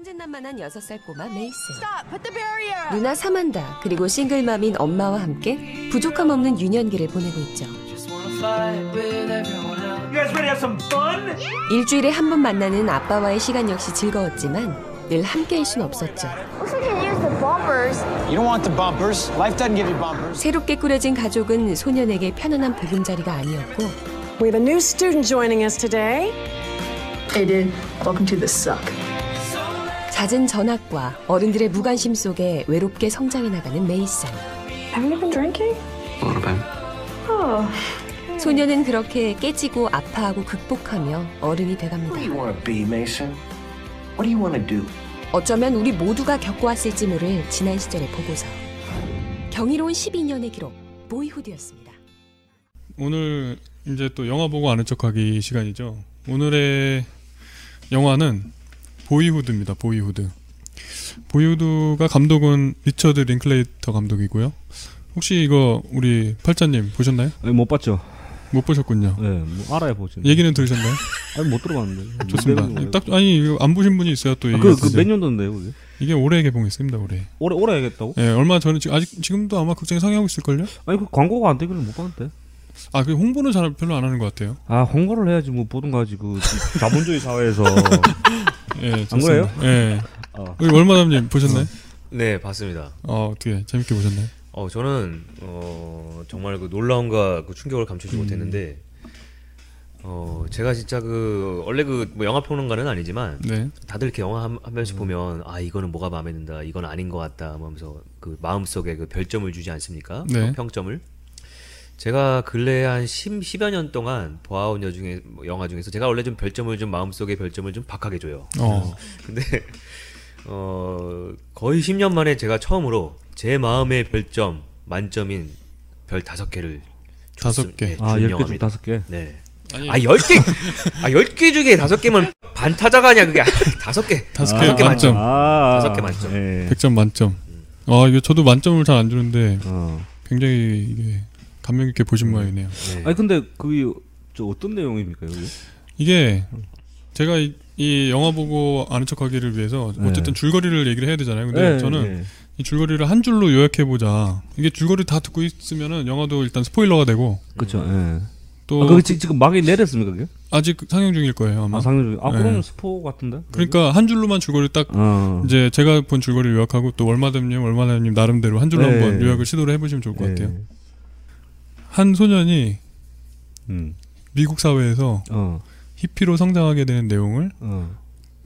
천진난만한 6살 꼬마 메이슨. 누나 사만다 그리고 싱글맘인 엄마와 함께 부족함 없는 유년기를 보내고 있죠. 일주일에 한 번 만나는 아빠와의 시간 역시 즐거웠지만 늘 함께일 순 없었죠. 새롭게 꾸려진 가족은 소년에게 편안한 보금자리가 아니었고. We have a new student joining us today. Hey dude, welcome to the suck. 잦은 전학과 어른들의 무관심 속에 외롭게 성장해 나가는 메이슨. Haven't you been drinking? A little bit. Oh. Okay. 소년은 그렇게 깨지고 아파하고 극복하며 어른이 돼갑니다. What do you want to be, Mason? What do you want to do? 어쩌면 우리 모두가 겪어왔을지 모를 지난 시절의 보고서. 경이로운 12년의 기록, 보이후드였습니다. 오늘 이제 또 영화 보고 아는 척하기 시간이죠. 오늘의 영화는 보이후드입니다. 보이후드. 보이후드가 감독은 리처드 링클레이터 감독이고요. 혹시 이거 우리 팔자님 보셨나요? 아니, 못 봤죠. 못 보셨군요. 네, 뭐 알아야 보죠. 얘기는 들으셨나요? 아니, 못 들어봤는데. 좋습니다. 딱 아니 안 보신 분이 있어야 또. 아, 그 몇 년도인데요, 그게? 이게 올해 개봉했습니다, 올해. 올해 하겠다고? 예, 네, 얼마 전에 지금도 아마 극장에 상영하고 있을걸요? 아니, 그 광고가 안 되길래 못 봤는데. 아, 그 홍보는 잘 별로 안 하는 것 같아요. 아, 홍보를 해야지 뭐 보든가 하지. 그 자본주의 사회에서. 예, 안 거예요? 예. 우리 월마담님 보셨나요? 네, 봤습니다. 어떻게 재밌게 보셨나요? 저는 정말 그 놀라움과 그 충격을 감추지 못했는데, 제가 진짜 그 원래 그 뭐 영화 평론가는 아니지만, 네. 다들 이렇게 영화 한 편씩 보면 아, 이거는 뭐가 마음에 든다, 이건 아닌 것 같다, 하면서 그 마음속에 그 별점을 주지 않습니까? 네. 평점을. 제가 근래 한 10여 년 동안 보아온 영화 중에서 제가 원래 좀 별점을 좀 마음속에 별점을 좀 박하게 줘요. 근데 거의 10년 만에 제가 처음으로 제 마음의 별점 만점인 별 5개를 5개. 아, 10개 중에 5개. 네. 아니, 10개. 아, 10개 중에 5개면 반타자가 아니야, 그게. 5개 만점. 5개 만점. 예. 100점 만점. 이거 저도 만점을 잘 안 주는데 굉장히 이게 감명 있게 보신 모양이네요. 네. 아니, 근데 그게 어떤 내용입니까, 여기? 이게 제가 이 영화 보고 아는 척하기를 위해서 어쨌든 줄거리를 얘기를 해야 되잖아요. 근데 저는 이 줄거리를 한 줄로 요약해 보자. 이게 줄거리 다 듣고 있으면은 영화도 일단 스포일러가 되고. 그렇죠. 또 그게 지금 막이 내렸습니까, 그게? 아직 상영 중일 거예요, 아마. 상영 중. 그럼 스포 같은데? 그러니까 한 줄로만 줄거리 딱 이제 제가 본 줄거리를 요약하고 또 월마담님 나름대로 한 줄로 한번 요약을 시도를 해보시면 좋을 것 같아요. 한 소년이 미국 사회에서 히피로 성장하게 되는 내용을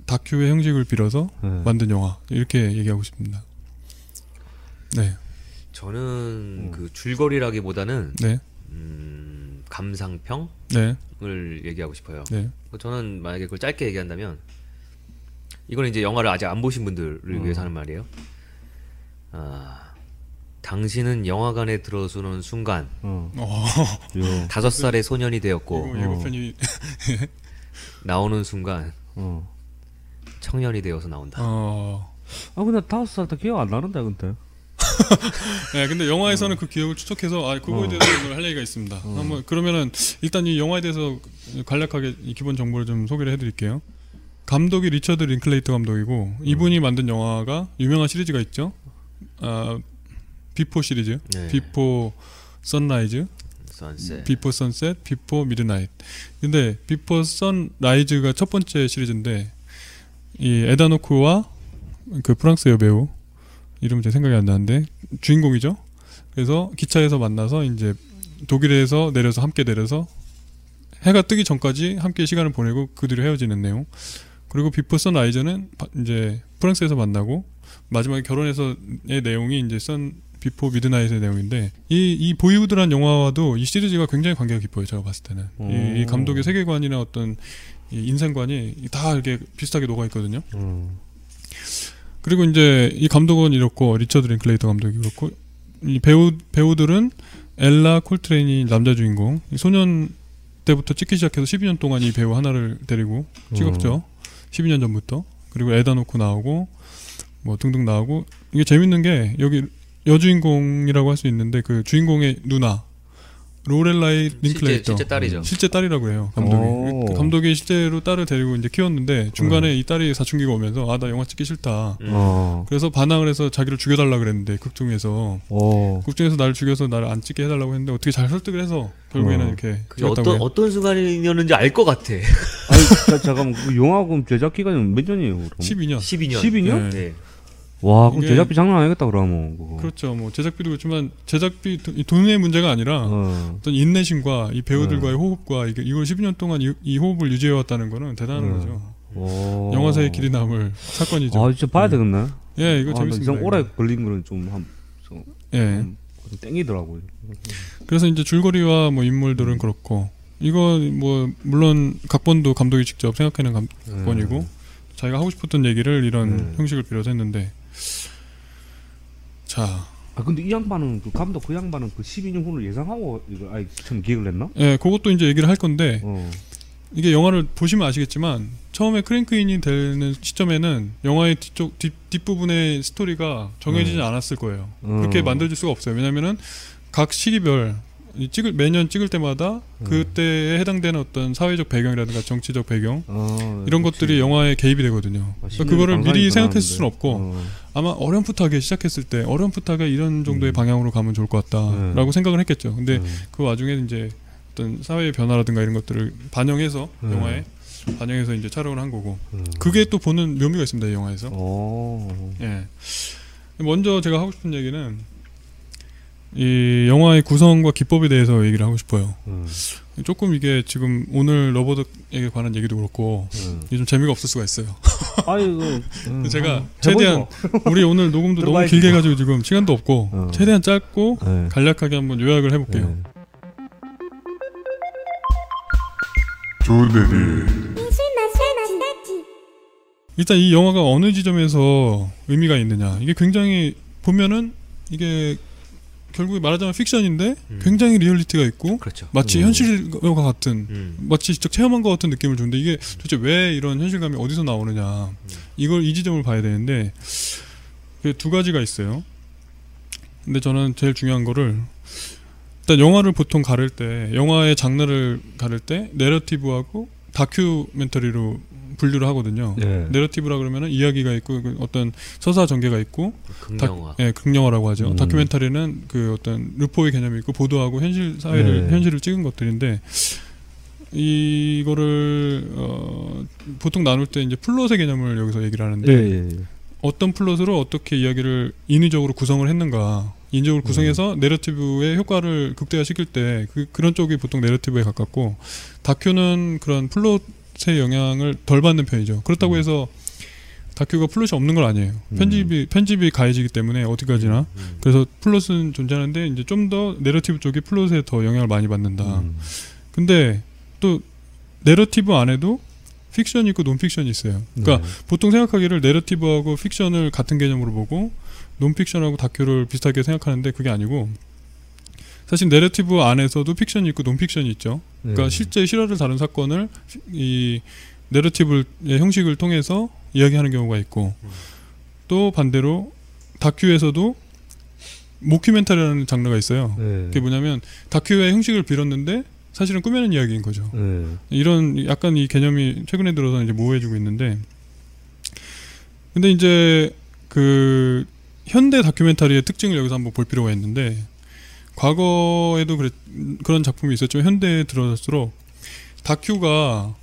다큐의 형식을 빌어서 만든 영화, 이렇게 얘기하고 싶습니다. 네. 저는 그 줄거리라기보다는 감상평을 얘기하고 싶어요. 네. 저는 만약에 그걸 짧게 얘기한다면, 이건 이제 영화를 아직 안 보신 분들을 위해서 하는 말이에요. 당신은 영화관에 들어서는 순간 5살의 소년이 되었고, 나오는 순간 청년이 되어서 나온다. 근데 5살 때 기억 안 나는데, 근데. 네, 근데 영화에서는 그 기억을 추적해서 그거에 대해서 할 얘기가 있습니다. 한번 그러면은 일단 이 영화에 대해서 간략하게 이 기본 정보를 좀 소개를 해드릴게요. 감독이 리처드 링클레이터 감독이고, 이분이 만든 영화가 유명한 시리즈가 있죠. 비포 시리즈, 비포 선라이즈, 비포 선셋, 비포 미드나잇. 근데 비포 선라이즈가 첫 번째 시리즈인데, 이 에단 호크와 그 프랑스 여배우 이름 제 생각이 안 나는데 주인공이죠. 그래서 기차에서 만나서 이제 독일에서 내려서 함께 내려서 해가 뜨기 전까지 함께 시간을 보내고 그 뒤로 헤어지는 내용. 그리고 비포 선라이즈는 이제 프랑스에서 만나고 마지막에 결혼해서의 내용이 이제 비포 미드나잇의 내용인데, 이 보이후드란 영화와도 이 시리즈가 굉장히 관계가 깊어요, 제가 봤을 때는. 이 감독의 세계관이나 어떤 이 인생관이 다 이렇게 비슷하게 녹아 있거든요. 그리고 이제 이 감독은 이렇고, 리처드 링클레이터 감독이 그렇고, 이 배우들은 엘라 콜트레인이 남자 주인공, 이 소년 때부터 찍기 시작해서 12년 동안 이 배우 하나를 데리고 찍었죠. 12년 전부터. 그리고 에단 호크 나오고 뭐 등등 나오고. 이게 재밌는 게 여기 여주인공이라고 할 수 있는데, 그 주인공의 누나 로렐라이 링클레이터 실제 딸이죠. 실제 딸이라고 해요. 감독이. 감독이 실제로 딸을 데리고 이제 키웠는데 중간에 이 딸이 사춘기가 오면서 아, 나 영화 찍기 싫다. 그래서 반항을 해서 자기를 죽여달라 그랬는데 극중에서 극중에서 나를 죽여서 나를 안 찍게 해달라고 했는데 어떻게 잘 설득을 해서 결국에는 이렇게 어떤 순간이었는지 알 것 같아. 아니 잠깐 영화금 제작 기간은 몇 년이에요? 그럼? 12년. 네. 네. 와, 그럼 제작비 장난 아니겠다, 그러면. 그거. 그렇죠. 뭐, 제작비도 그렇지만, 제작비, 돈의 문제가 아니라, 어떤 인내심과, 이 배우들과의 호흡과, 이걸 12년 동안 이 호흡을 유지해왔다는 거는 대단한 거죠. 오. 영화사의 길이 남을 사건이죠. 아, 진짜 봐야 되겠네. 예, 이거 재밌습니다. 이상 오래 걸린 거는 땡기더라고요. 그래서 이제 줄거리와 뭐, 인물들은 그렇고, 이거 뭐, 물론, 각본도 감독이 직접 생각하는 각본이고, 자기가 하고 싶었던 얘기를 이런 형식을 빌어서 했는데, 자. 아 근데 이 양반은 그 감독 그 양반은 그 12년 후를 예상하고 이거 아예 처음 기획을 했나? 예, 그것도 이제 얘기를 할 건데 이게 영화를 보시면 아시겠지만 처음에 크랭크인이 되는 시점에는 영화의 뒤쪽 뒷부분의 스토리가 정해지지 않았을 거예요. 그렇게 만들어질 수가 없어요. 왜냐면은 각 시기별 매년 찍을 때마다 그때에 해당되는 어떤 사회적 배경이라든가 정치적 배경 이런 그치. 것들이 영화에 개입이 되거든요. 그러니까 그거를 미리 생각했을 수는 없고 아마 어렴풋하게 시작했을 때 어렴풋하게 이런 정도의 방향으로 가면 좋을 것 같다라고 생각을 했겠죠. 근데 그 와중에 이제 어떤 사회의 변화라든가 이런 것들을 반영해서 영화에 반영해서 이제 촬영을 한 거고 그게 또 보는 묘미가 있습니다. 이 영화에서. 예. 먼저 제가 하고 싶은 얘기는 이 영화의 구성과 기법에 대해서 얘기를 하고 싶어요. 조금 이게 지금 오늘 러버덕에 관한 얘기도 그렇고 이게 좀 재미가 없을 수가 있어요. 아이고. 제가 최대한 우리 오늘 녹음도 너무 길게 해가지고 지금 시간도 없고 최대한 짧고 간략하게 한번 요약을 해볼게요. 일단 이 영화가 어느 지점에서 의미가 있느냐. 이게 굉장히 보면은 이게 결국에 말하자면 픽션인데 굉장히 리얼리티가 있고 그렇죠. 마치 현실과 같은 마치 직접 체험한 것 같은 느낌을 주는데 이게 도대체 왜 이런 현실감이 어디서 나오느냐 이걸 이 지점을 봐야 되는데 두 가지가 있어요. 근데 저는 제일 중요한 거를 일단 영화를 보통 가릴 때 영화의 장르를 가릴 때 내러티브하고 다큐멘터리로 분류를 하거든요. 네. 내러티브라 그러면은 이야기가 있고 어떤 서사 전개가 있고 극영화. 예, 극영화라고 하죠. 다큐멘터리는 그 어떤 르포의 개념이 있고 보도하고 현실 사회를 현실을 찍은 것들인데 이거를 보통 나눌 때 이제 플롯의 개념을 여기서 얘기를 하는데 어떤 플롯으로 어떻게 이야기를 인위적으로 구성을 했는가. 인위적으로 구성해서 내러티브의 효과를 극대화시킬 때 그런 쪽이 보통 내러티브에 가깝고 다큐는 그런 플롯 제 영향을 덜 받는 편이죠. 그렇다고 해서 다큐가 플롯이 없는 건 아니에요. 편집이 가해지기 때문에 어디까지나 그래서 플롯은 존재하는데 이제 좀 더 내러티브 쪽이 플롯에 더 영향을 많이 받는다. 근데 또 내러티브 안에도 픽션이 있고 논픽션이 있어요. 그러니까 보통 생각하기를 내러티브하고 픽션을 같은 개념으로 보고 논픽션하고 다큐를 비슷하게 생각하는데 그게 아니고 사실 내러티브 안에서도 픽션이 있고 논픽션이 있죠. 그러니까 실제 실화를 다룬 사건을 이 내러티브의 형식을 통해서 이야기하는 경우가 있고 또 반대로 다큐에서도 모큐멘터리라는 장르가 있어요. 그게 뭐냐면 다큐의 형식을 빌었는데 사실은 꾸며낸 이야기인 거죠. 이런 약간 이 개념이 최근에 들어서 이제 모호해지고 있는데 근데 이제 그 현대 다큐멘터리의 특징을 여기서 한번 볼 필요가 있는데 과거에도 그런 작품이 있었지만 현대에 들어갈수록 다큐가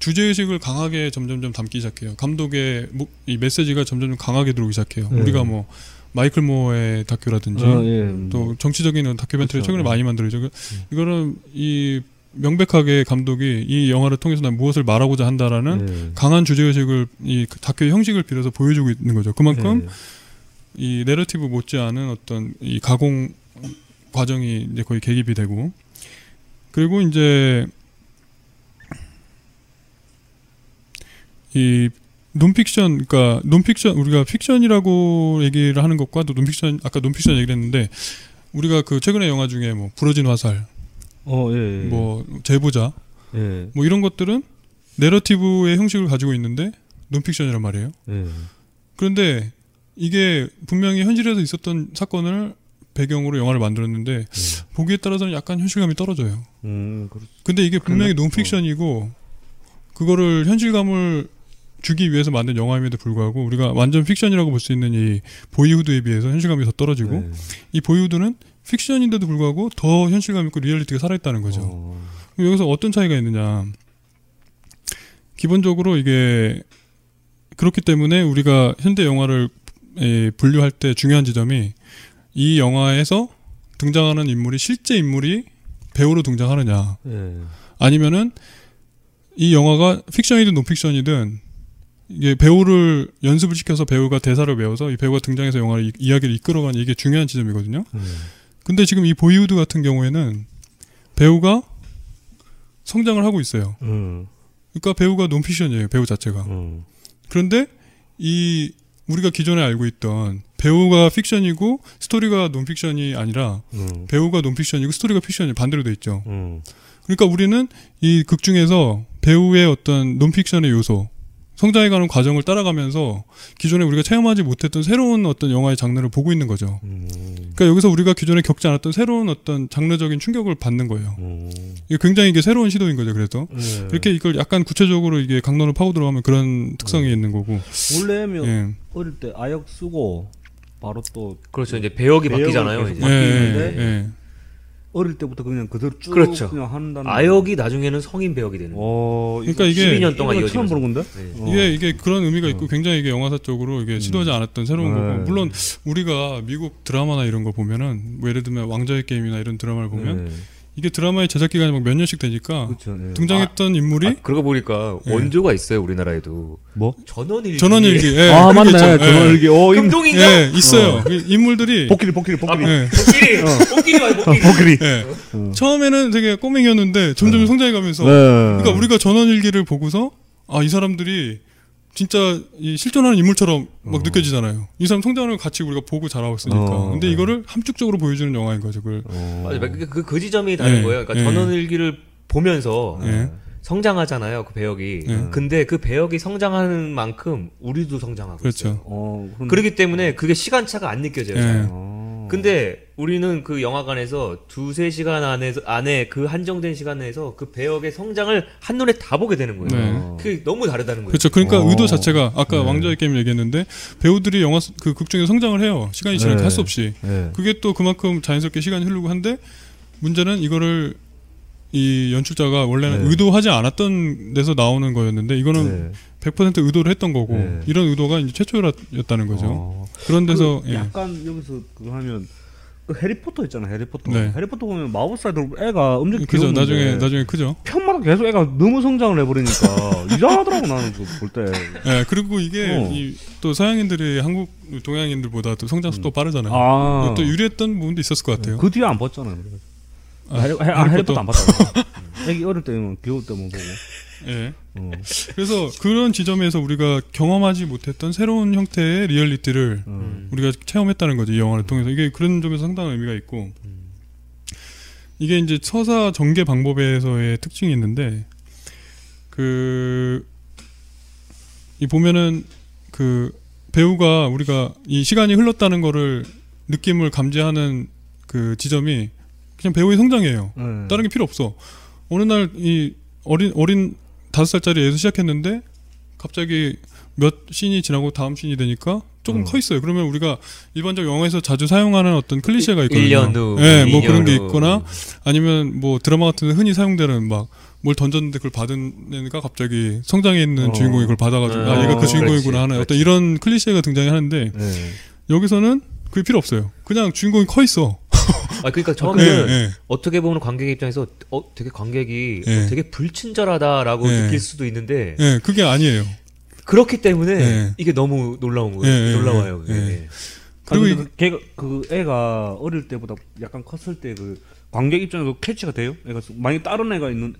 주제의식을 강하게 점점점 담기 시작해요. 감독의 이 메시지가 점점 강하게 들어오기 시작해요. 우리가 뭐 마이클 모어의 다큐라든지 또 정치적인 다큐멘터리 그렇죠. 최근에 많이 만들죠. 이거는 이 명백하게 감독이 이 영화를 통해서 난 무엇을 말하고자 한다라는 강한 주제의식을 이 다큐의 형식을 빌어서 보여주고 있는 거죠. 그만큼 이 내러티브 못지않은 어떤 이 가공 과정이 이제 거의 계기이 되고 그리고 이제 이 논픽션 그러니까 논픽션 우리가 픽션이라고 얘기를 하는 것과 또 논픽션 아까 논픽션 얘기를 했는데 우리가 그 최근에 영화 중에 뭐 부러진 화살 뭐 제보자 뭐 이런 것들은 내러티브의 형식을 가지고 있는데 논픽션이란 말이에요. 그런데 이게 분명히 현실에서 있었던 사건을 배경으로 영화를 만들었는데 보기에 따라서는 약간 현실감이 떨어져요. 근데 이게 분명히 논픽션이고 그거를 현실감을 주기 위해서 만든 영화임에도 불구하고 우리가 완전 픽션이라고 볼 수 있는 이 보이후드에 비해서 현실감이 더 떨어지고 이 보이후드는 픽션인데도 불구하고 더 현실감 있고 리얼리티가 살아있다는 거죠. 여기서 어떤 차이가 있느냐. 기본적으로 이게 그렇기 때문에 우리가 현대 영화를 분류할 때 중요한 지점이 이 영화에서 등장하는 인물이 실제 인물이 배우로 등장하느냐 아니면은 이 영화가 픽션이든 논픽션이든 이게 배우를 연습을 시켜서 배우가 대사를 외워서 이 배우가 등장해서 영화를 이야기를 이끌어가는 이게 중요한 지점이거든요. 근데 지금 이 보이후드 같은 경우에는 배우가 성장을 하고 있어요. 그러니까 배우가 논픽션이에요. 배우 자체가. 그런데 이 우리가 기존에 알고 있던 배우가 픽션이고 스토리가 논픽션이 아니라 배우가 논픽션이고 스토리가 픽션이 반대로 돼 있죠. 그러니까 우리는 이 극 중에서 배우의 어떤 논픽션의 요소 성장해가는 과정을 따라가면서 기존에 우리가 체험하지 못했던 새로운 어떤 영화의 장르를 보고 있는 거죠. 그러니까 여기서 우리가 기존에 겪지 않았던 새로운 어떤 장르적인 충격을 받는 거예요. 이게 굉장히 이게 새로운 시도인 거죠. 그래서 이렇게 이걸 약간 구체적으로 이게 강론을 파고 들어가면 그런 특성이 있는 거고. 원래면 어릴 때 아역 쓰고 바로 또 그렇죠. 이제 배역이 바뀌잖아요. 이제. 어릴 때부터 그냥 그대로 쭉 그냥 한다는 아역이 거. 나중에는 성인 배역이 되는. 그러니까 이게 12년 동안 이거 처음 보는 건데. 이게 그런 의미가 있고 굉장히 이게 영화사적으로 이게 시도하지 않았던 새로운 거고. 물론 우리가 미국 드라마나 이런 거 보면은 뭐 예를 들면 왕좌의 게임이나 이런 드라마를 보면 이게 드라마의 제작 기간이 막 몇 년씩 되니까 등장했던 인물이 그러고 보니까 원조가 있어요. 우리나라에도 뭐 전원일기 아 맞네. 전원일기 금동인가 있어요. 인물들이 복길이 처음에는 되게 꼬맹이였는데 점점 성장해가면서 그러니까 우리가 전원일기를 보고서 아 이 사람들이 진짜 이 실존하는 인물처럼 막 느껴지잖아요. 이 사람 성장하는 걸 같이 우리가 보고 자라왔으니까. 근데 이거를 함축적으로 보여주는 영화인 거죠. 그걸. 맞아요. 그 지점이 다른 거예요. 그러니까 전원일기를 보면서 성장하잖아요. 그 배역이. 근데 그 배역이 성장하는 만큼 우리도 성장하고 그렇죠. 있어요. 그렇기 때문에 그게 시간차가 안 느껴져요. 근데 우리는 그 영화관에서 2-3시간 안에 그 한정된 시간 내에서 그 배역의 성장을 한눈에 다 보게 되는 거예요. 그게 너무 다르다는 거예요. 그렇죠. 그러니까 의도 자체가 아까 왕좌의 게임 얘기했는데 배우들이 영화 그 극 중에서 성장을 해요. 시간이 지나니까 할 수 없이. 그게 또 그만큼 자연스럽게 시간이 흐르고 한데 문제는 이거를 이 연출자가 원래는 의도하지 않았던 데서 나오는 거였는데 이거는 100% 의도를 했던 거고 이런 의도가 이제 최초였다는 거죠. 그런 데서 약간 여기서 그거 하면 그 해리포터 있잖아. 해리포터. 해리포터 보면 마법사에 들어오면 애가 엄청 귀여운데 그죠. 나중에 크죠. 편마다 계속 애가 너무 성장을 해버리니까 이상하더라고 나는 그 볼 때. 그리고 이게 이 또 서양인들이 한국 동양인들보다 또 성장 속도 빠르잖아요. 또 유리했던 부분도 있었을 것 같아요. 그 뒤에 안 봤잖아요. 해리포터 안 봤다고. 애기 어릴 때는 귀여울 때만 보고. 그래서 그런 지점에서 우리가 경험하지 못했던 새로운 형태의 리얼리티를 우리가 체험했다는 거죠. 이 영화를 통해서. 이게 그런 점에서 상당한 의미가 있고. 이게 이제 서사 전개 방법에서의 특징이 있는데, 이 보면은 배우가 우리가 이 시간이 흘렀다는 거를 느낌을 감지하는 그 지점이 그냥 배우의 성장이에요. 다른 게 필요 없어. 어느 날 이 어린 5살짜리 애에서 시작했는데 갑자기 몇 씬이 지나고 다음 씬이 되니까 조금 커 있어요. 그러면 우리가 일반적 영화에서 자주 사용하는 어떤 클리셰가 있거든요. 1년 후, 뭐 그런 게 있거나 아니면 뭐 드라마 같은 데 흔히 사용되는 막 뭘 던졌는데 그걸 받은 애가 갑자기 성장해 있는 주인공이 그걸 받아가지고 아 얘가 그 주인공이구나 하는 어떤 이런 클리셰가 등장하는데 여기서는 그게 필요 없어요. 그냥 주인공이 커 있어. 그러니까 저는 어떻게 보면 관객의 입장에서 되게 관객이 되게 불친절하다라고 느낄 수도 있는데 그게 아니에요. 그렇기 때문에 이게 너무 놀라운 거예요. 놀라워요. 그리고 걔가 그 애가 어릴 때보다 약간 컸을 때 그 관객 입장에서 캐치가 돼요? 애가 만약 다른 애가 있는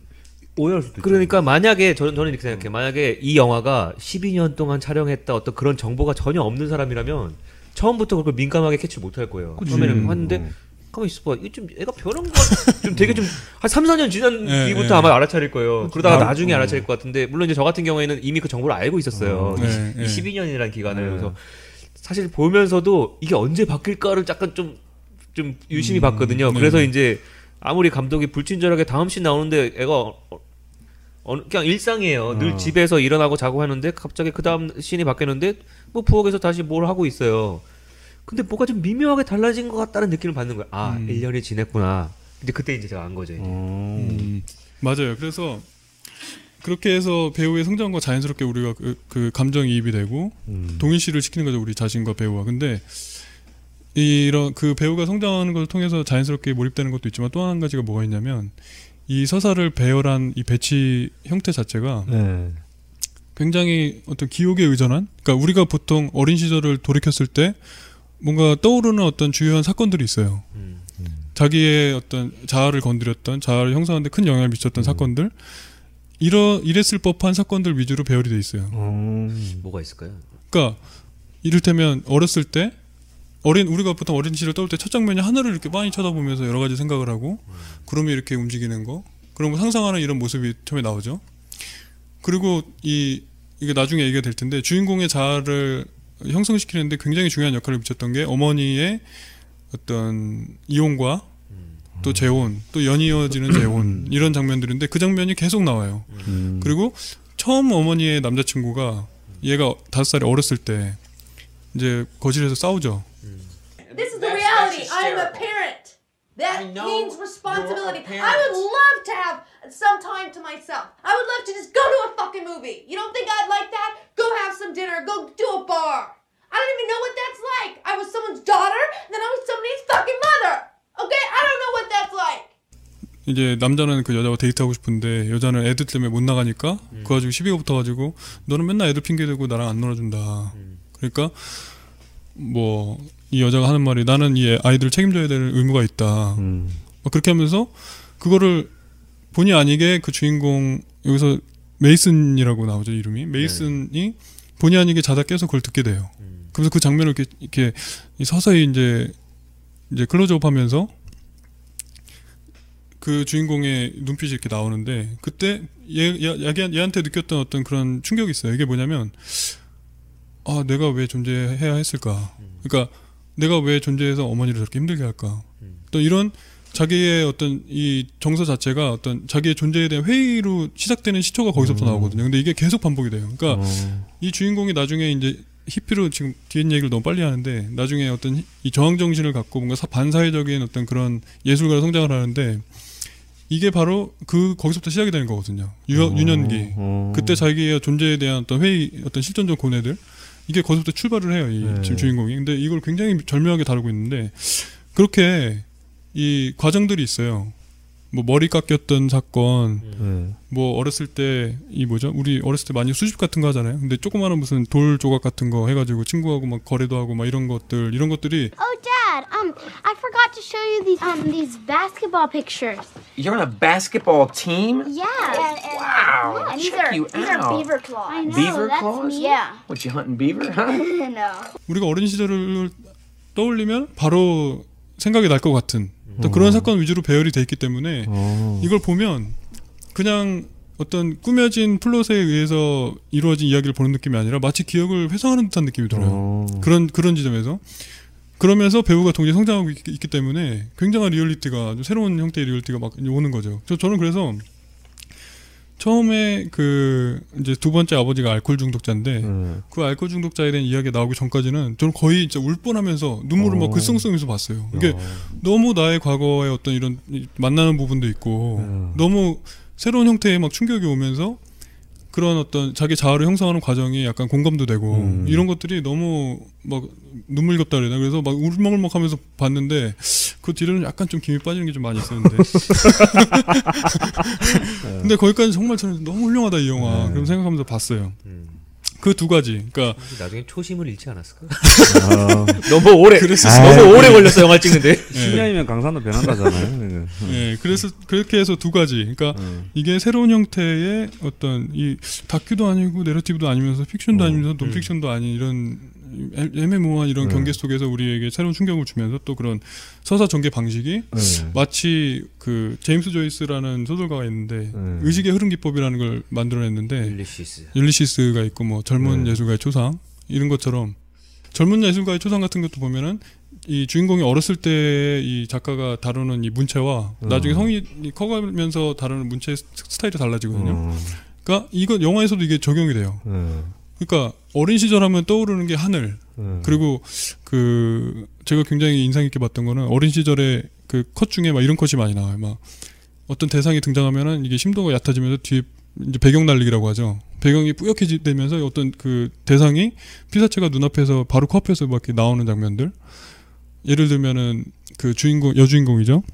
오해할 수도 있죠. 그러니까 만약에 저는 이렇게 생각해요. 만약에 이 영화가 12년 동안 촬영했다 어떤 그런 정보가 전혀 없는 사람이라면 처음부터 그걸 민감하게 캐치 못할 거예요. 처음에는 하는데 가만 있어봐. 이게 좀 애가 변한 거 같아. 좀 되게 좀 한 3-4년 지난 뒤부터 아마 알아차릴 거예요. 그렇지. 그러다가 나중에 알아차릴 것 같은데 물론 이제 저 같은 경우에는 이미 그 정보를 알고 있었어요. 12년이라는 기간을. 그래서 사실 보면서도 이게 언제 바뀔까를 약간 좀 좀 유심히 봤거든요. 그래서 네네. 이제 아무리 감독이 불친절하게 다음 씬 나오는데 애가 그냥 일상이에요. 늘 집에서 일어나고 자고 하는데 갑자기 그 다음 씬이 바뀌었는데 뭐 부엌에서 다시 뭘 하고 있어요. 근데 뭐가 좀 미묘하게 달라진 것 같다는 느낌을 받는 거예요. 아, 1년이 지냈구나. 근데 그때 이제 제가 안 거죠. 이제. 맞아요. 그래서 그렇게 해서 배우의 성장과 자연스럽게 우리가 그 감정이입이 되고 동일시를 시키는 거죠. 우리 자신과 배우와. 근데 이런 그 배우가 성장하는 것을 통해서 자연스럽게 몰입되는 것도 있지만 또 한 가지가 뭐가 있냐면 이 서사를 배열한 이 배치 형태 자체가 네. 굉장히 어떤 기억에 의존한, 그러니까 우리가 보통 어린 시절을 돌이켰을 때 뭔가 떠오르는 어떤 주요한 사건들이 있어요. 자기의 어떤 자아를 건드렸던, 자아를 형성하는데 큰 영향을 미쳤던 사건들, 이랬을 법한 사건들 위주로 배열이 돼 있어요. 뭐가 있을까요? 그러니까 이를테면 어렸을 때 우리가 보통 어린 시절 떠올 때 첫 장면이 하늘을 이렇게 많이 쳐다보면서 여러 가지 생각을 하고 구름이 이렇게 움직이는 거, 그런 거 상상하는 이런 모습이 처음에 나오죠. 그리고 이게 나중에 얘기가 될 텐데 주인공의 자아를 형성시키는데 굉장히 중요한 역할을 미쳤던 게 어머니의 어떤 이혼과 또 재혼, 또 연이어지는 재혼 이런 장면들인데 그 장면이 계속 나와요. 그리고 처음 어머니의 남자친구가 얘가 5살이 어렸을 때 이제 거실에서 싸우죠. This is the reality. I'm a parent. That means responsibility. I would love to have some time to myself. I would love to just go to a fucking movie. You don't think I'd like that? Go have some dinner. Go to a bar. I don't even know what that's like. I was someone's daughter, and then I was somebody's fucking mother. Okay? I don't know what that's like. 이제 남자는 그 여자와 데이트하고 싶은데 여자는 애들 때문에 못 나가니까 그 가지고 시비가 붙어가지고 너는 맨날 애들 핑계 대고 나랑 안 놀아준다. 그러니까 뭐 이 여자가 하는 말이 나는 이 아이들을 책임져야 될 의무가 있다. 막 그렇게 하면서 그거를 본의 아니게 그 주인공, 여기서 메이슨이라고 나오죠, 이름이. 메이슨이 본의 아니게 자다 깨서 그걸 듣게 돼요. 그래서 그 장면을 이렇게 서서히 이제 클로즈업하면서 그 주인공의 눈빛이 이렇게 나오는데 그때 얘한테 느꼈던 어떤 그런 충격이 있어요. 이게 뭐냐면 아, 내가 왜 존재해야 했을까? 그러니까 내가 왜 존재해서 어머니를 저렇게 힘들게 할까? 또 이런 자기의 어떤 이 정서 자체가 어떤 자기의 존재에 대한 회의로 시작되는 시초가 거기서부터 나오거든요. 근데 이게 계속 반복이 돼요. 그러니까 이 주인공이 나중에 이제 히피로, 지금 뒤에 얘기를 너무 빨리 하는데, 나중에 어떤 이 저항 정신을 갖고 뭔가 반사회적인 어떤 그런 예술가로 성장을 하는데 이게 바로 거기서부터 시작이 되는 거거든요. 유년기 그때 자기의 존재에 대한 어떤 회의, 어떤 실존적 고뇌들, 이게 거기서부터 출발을 해요, 이 네. 지금 주인공이. 근데 이걸 굉장히 절묘하게 다루고 있는데, 그렇게 이 과정들이 있어요. 뭐 머리 깎였던 사건, 뭐 어렸을 때 이 뭐죠? 우리 어렸을 때 많이 수집 같은 거 하잖아요. 근데 조그마한 무슨 돌 조각 같은 거 해가지고 친구하고 막 거래도 하고 막 이런 것들이. Oh, Dad, I forgot to show you these basketball pictures. You're on a basketball team? Yeah. Wow. Check you out. These are beaver claws. I know. Beaver claws? Yeah. What, you hunting beaver? Huh? No. 우리가 어린 시절을 떠올리면 바로 생각이 날 것 같은. 또 그런 사건 위주로 배열이 돼 있기 때문에 이걸 보면 그냥 어떤 꾸며진 플롯에 의해서 이루어진 이야기를 보는 느낌이 아니라 마치 기억을 회상하는 듯한 느낌이 들어요. 그런 지점에서. 그러면서 배우가 동시에 성장하고 있기 때문에 굉장한 리얼리티가, 새로운 형태의 리얼리티가 막 오는 거죠. 저는 그래서 처음에 그 이제 2번째 아버지가 알코올 중독자인데 그 알코올 중독자에 대한 이야기가 나오기 전까지는 저는 거의 진짜 울 뻔하면서 눈물을 막 글썽이면서 봤어요. 이게 너무 나의 과거의 어떤 이런 만나는 부분도 있고 너무 새로운 형태의 막 충격이 오면서 그런 어떤 자기 자아를 형성하는 과정이 약간 공감도 되고 이런 것들이 너무 막 눈물겹다 그래야 되나? 그래서 막 울먹울먹 하면서 봤는데 그 뒤로는 약간 좀 김이 빠지는 게 좀 많이 있었는데 근데 거기까지 정말 저는 너무 훌륭하다 이 영화 그럼 생각하면서 봤어요. 그 두 가지. 그러니까 나중에 초심을 잃지 않았을까? 너무 오래 걸렸어 영화 찍는데. 10년이면 강산도 변한다잖아요. 네, 그래서 그렇게 해서 두 가지. 그러니까 이게 새로운 형태의 어떤 이 다큐도 아니고 내러티브도 아니면서 픽션도 아니면서 논픽션도 아닌 이런 애매모호한 이런 경계 속에서 우리에게 새로운 충격을 주면서 또 그런 서사 전개 방식이 마치 그 제임스 조이스라는 소설가가 있는데 의식의 흐름 기법이라는 걸 만들어냈는데 율리시스가 있고 뭐 젊은 예술가의 초상 이런 것처럼 젊은 예술가의 초상 같은 것도 보면은 이 주인공이 어렸을 때 이 작가가 다루는 이 문체와 나중에 성인이 커가면서 다루는 문체의 스타일이 달라지거든요. 그러니까 이건 영화에서도 이게 적용이 돼요. 그러니까 어린 시절 하면 떠오르는 게 하늘. 그리고 그 제가 굉장히 인상 깊게 봤던 거는 어린 시절에 그 컷 중에 막 이런 컷이 많이 나와요. 막 어떤 대상이 등장하면은 이게 심도가 얕아지면서 뒤에 이제 배경 날리기라고 하죠. 배경이 뿌옇게 되면서 어떤 그 대상이 피사체가 눈앞에서 바로 코앞에서 막 이렇게 나오는 장면들. 예를 들면은 그 주인공 여주인공이죠.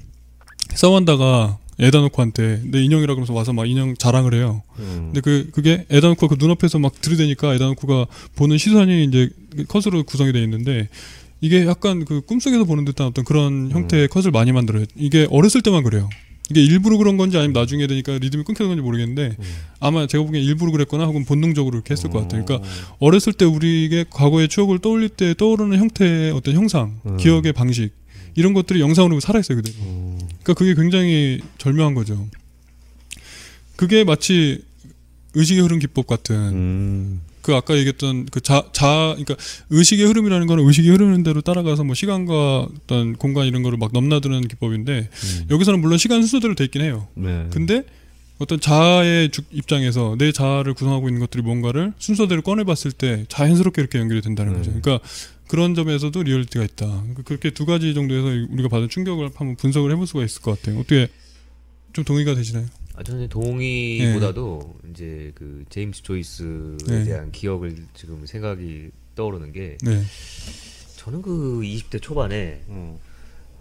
싸완다가 에다노코한테 내 인형이라 그러면서 와서 막 인형 자랑을 해요. 근데 그게 에다노코가 그 눈앞에서 막 들이대니까 에다노코가 보는 시선이 이제 컷으로 구성이 돼 있는데 이게 약간 그 꿈속에서 보는 듯한 어떤 그런 형태의 컷을 많이 만들어요. 이게 어렸을 때만 그래요. 이게 일부러 그런 건지 아니면 나중에 되니까 리듬이 끊겨서 그런지 모르겠는데 아마 제가 보기엔 일부러 그랬거나 혹은 본능적으로 이렇게 했을 것 같아요. 그러니까 어렸을 때 우리의 과거의 추억을 떠올릴 때 떠오르는 형태의 어떤 형상, 기억의 방식 이런 것들이 영상으로 살아있어요 그대로. 그러니까 그게 굉장히 절묘한 거죠. 그게 마치 의식의 흐름 기법 같은 그 아까 얘기했던 그 그러니까 의식의 흐름이라는 거는 의식이 흐르는 대로 따라가서 뭐 시간과 어떤 공간 이런 거를 막 넘나드는 기법인데 여기서는 물론 시간 순서대로 돼 있긴 해요. 네. 근데 어떤 자아의 입장에서 내 자아를 구성하고 있는 것들이 뭔가를 순서대로 꺼내봤을 때 자연스럽게 이렇게 연결이 된다는 거죠. 그러니까 그런 점에서도 리얼리티가 있다. 그렇게 두 가지 정도에서 우리가 받은 충격을 한번 분석을 해볼 수가 있을 것 같아요. 어떻게 좀 동의가 되시나요? 아, 저는 동의보다도 네. 이제 그 제임스 조이스에 네. 대한 기억을 지금 생각이 떠오르는 게 네. 저는 그 20대 초반에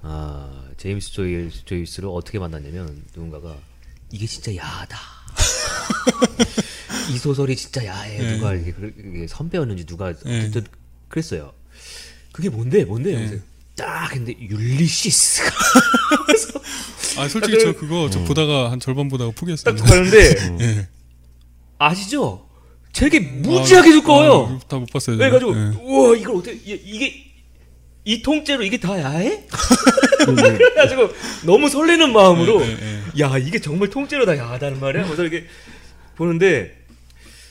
아 제임스 조이스를 어떻게 만났냐면 누군가가 이게 진짜 야하다. 이 소설이 진짜 야해. 네. 누가 이게 선배였는지 누가 네. 그랬어요. 그게 뭔데? 네. 딱 했는데 율리시스가. 아 솔직히 저 그거 저 보다가 한 절반 보다가 포기했어요. 딱 봤는데 예. 아시죠? 되게 무지하게 두꺼워요. 다 못 봤어요. 그래가지고 네. 우와 이걸 어떻게 이게 이 통째로 이게 다 야해? 그래가지고 너무 설레는 마음으로 야 이게 정말 통째로 다 야하다는 말이야. 그래서 이렇게 보는데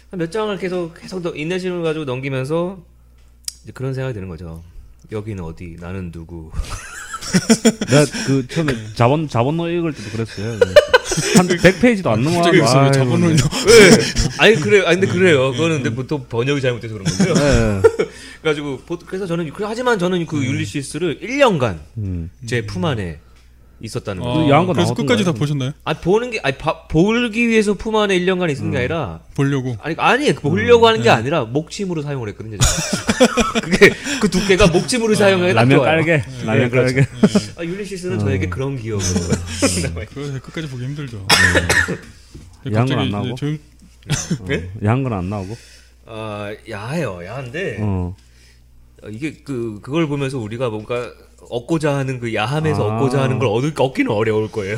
몇 장을 계속 더 인내심을 가지고 넘기면서 이제 그런 생각이 드는 거죠. 여기는 어디? 나는 누구? 내가 그 처음에 자본론 읽을 때도 그랬어요. 한 100페이지도 안 넘어가고 아, 자본론. 네. 아니 그래, 아니 근데 그래요. 그거는 근데 보통 번역이 잘못돼서 그런 건데요. 네. 그래가지고 그래서 저는 하지만 저는 그 율리시스를 1년간 제 품 안에 있었다는 거예요. 그래서 끝까지 다 보셨나요? 아 보는 게 아니 보기 위해서 품 안에 1년간 있는 게 아니라 보려고 아니 보려고 하는 게 아니라 목침으로 사용을 했거든요. 그게 그 두께가 목침으로 사용하게 딱 좋아요. 라면 깔게. 아, 율리시스는 저에게 그런 기억을. 그래서 끝까지 보기 힘들죠. 양은 안 나오고. 양은 안 나오고. 아 야해요. 야한데 이게 그걸 보면서 우리가 뭔가 얻고자 하는 그 야함에서 얻고자 하는 걸 얻기는 어려울 거예요.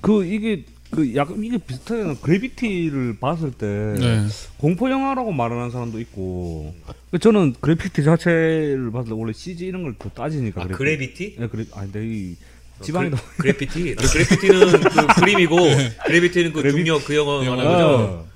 그 이게 그 약간 이게 비슷하게 그래비티를 봤을 때 네. 공포 영화라고 말하는 사람도 있고 저는 그래비티 자체를 봤을 때 원래 CG 이런 걸 더 따지니까. 아 그래비티? 네, 이 지방도 그래피티. 그래피티는 그 그림이고 네. 그래비티는 그 중력 그 영화 말하는 거죠.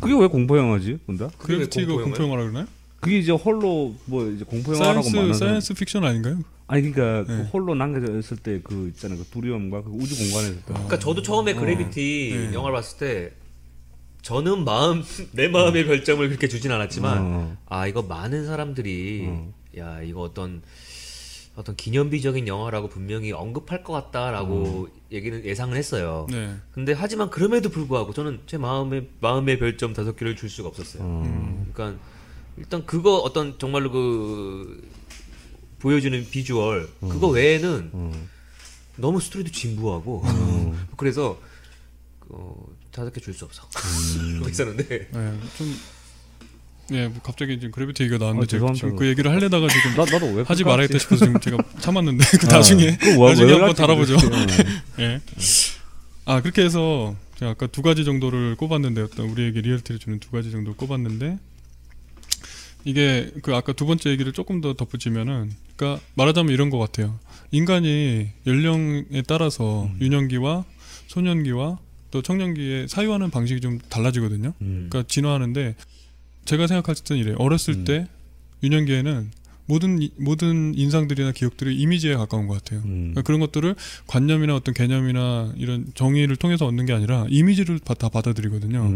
그게 왜 공포 영화지? 근데 그래비티가 공포 영화라 그러나요? 그게 이제 홀로 뭐 이제 공포 영화라고 말하는 사이언스 픽션 아닌가요? 아니 그러니까 네. 그 홀로 남겨져 있을 때 그 있잖아요 그 두려움과 그 우주 공간에서. 그러니까 저도 처음에 그래비티 영화를 봤을 때 저는 내 마음의 별점을 그렇게 주진 않았지만 아 이거 많은 사람들이 야 이거 어떤 기념비적인 영화라고 분명히 언급할 것 같다라고 얘기는 예상을 했어요. 네. 근데 하지만 그럼에도 불구하고 저는 제 마음의 별점 5개를 줄 수가 없었어요. 그러니까. 일단 그거 어떤 정말로 그 보여주는 비주얼 그거 외에는 너무 스토리도 진부하고 그래서 자작해 줄 수 없어 있었는데 좀 예 뭐 갑자기 지금 그래비티 얘기가 나왔는데 제가 지금 그 얘기를 하려다가 지금 나도 왜 하지 말아야겠다 싶어서 지금 제가 참았는데 그 나중에 한번 달아보죠. 예. 아 그렇게 해서 제가 아까 두 가지 정도를 꼽았는데 어떤 우리에게 리얼티를 주는 두 가지 정도 꼽았는데. 이게 그 아까 두 번째 얘기를 조금 더 덧붙이면은 그러니까 말하자면 이런 것 같아요. 인간이 연령에 따라서 유년기와 소년기와 또 청년기에 사유하는 방식이 좀 달라지거든요. 그러니까 진화하는데 제가 생각할 때는 이래요. 어렸을 때 유년기에는 모든 인상들이나 기억들이 이미지에 가까운 것 같아요. 그러니까 그런 것들을 관념이나 어떤 개념이나 이런 정의를 통해서 얻는 게 아니라 이미지를 다 받아들이거든요.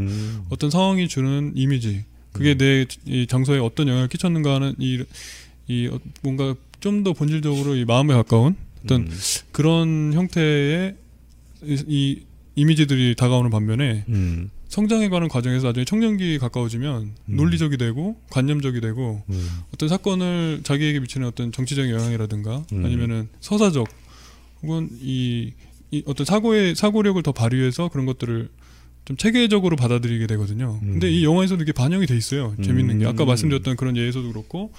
어떤 상황이 주는 이미지, 그게 내 정서에 어떤 영향을 끼쳤는가 하는 이 뭔가 좀 더 본질적으로 이 마음에 가까운 어떤 그런 형태의 이 이미지들이 다가오는 반면에 성장해 가는 과정에서 나중에 청년기에 가까워지면 논리적이 되고 관념적이 되고 어떤 사건을 자기에게 미치는 어떤 정치적 영향이라든가 아니면은 서사적 혹은 이 어떤 사고력을 더 발휘해서 그런 것들을 좀 체계적으로 받아들이게 되거든요. 근데 이 영화에서도 이게 반영이 돼 있어요. 재밌는 게 아까 말씀드렸던 그런 예에서도 그렇고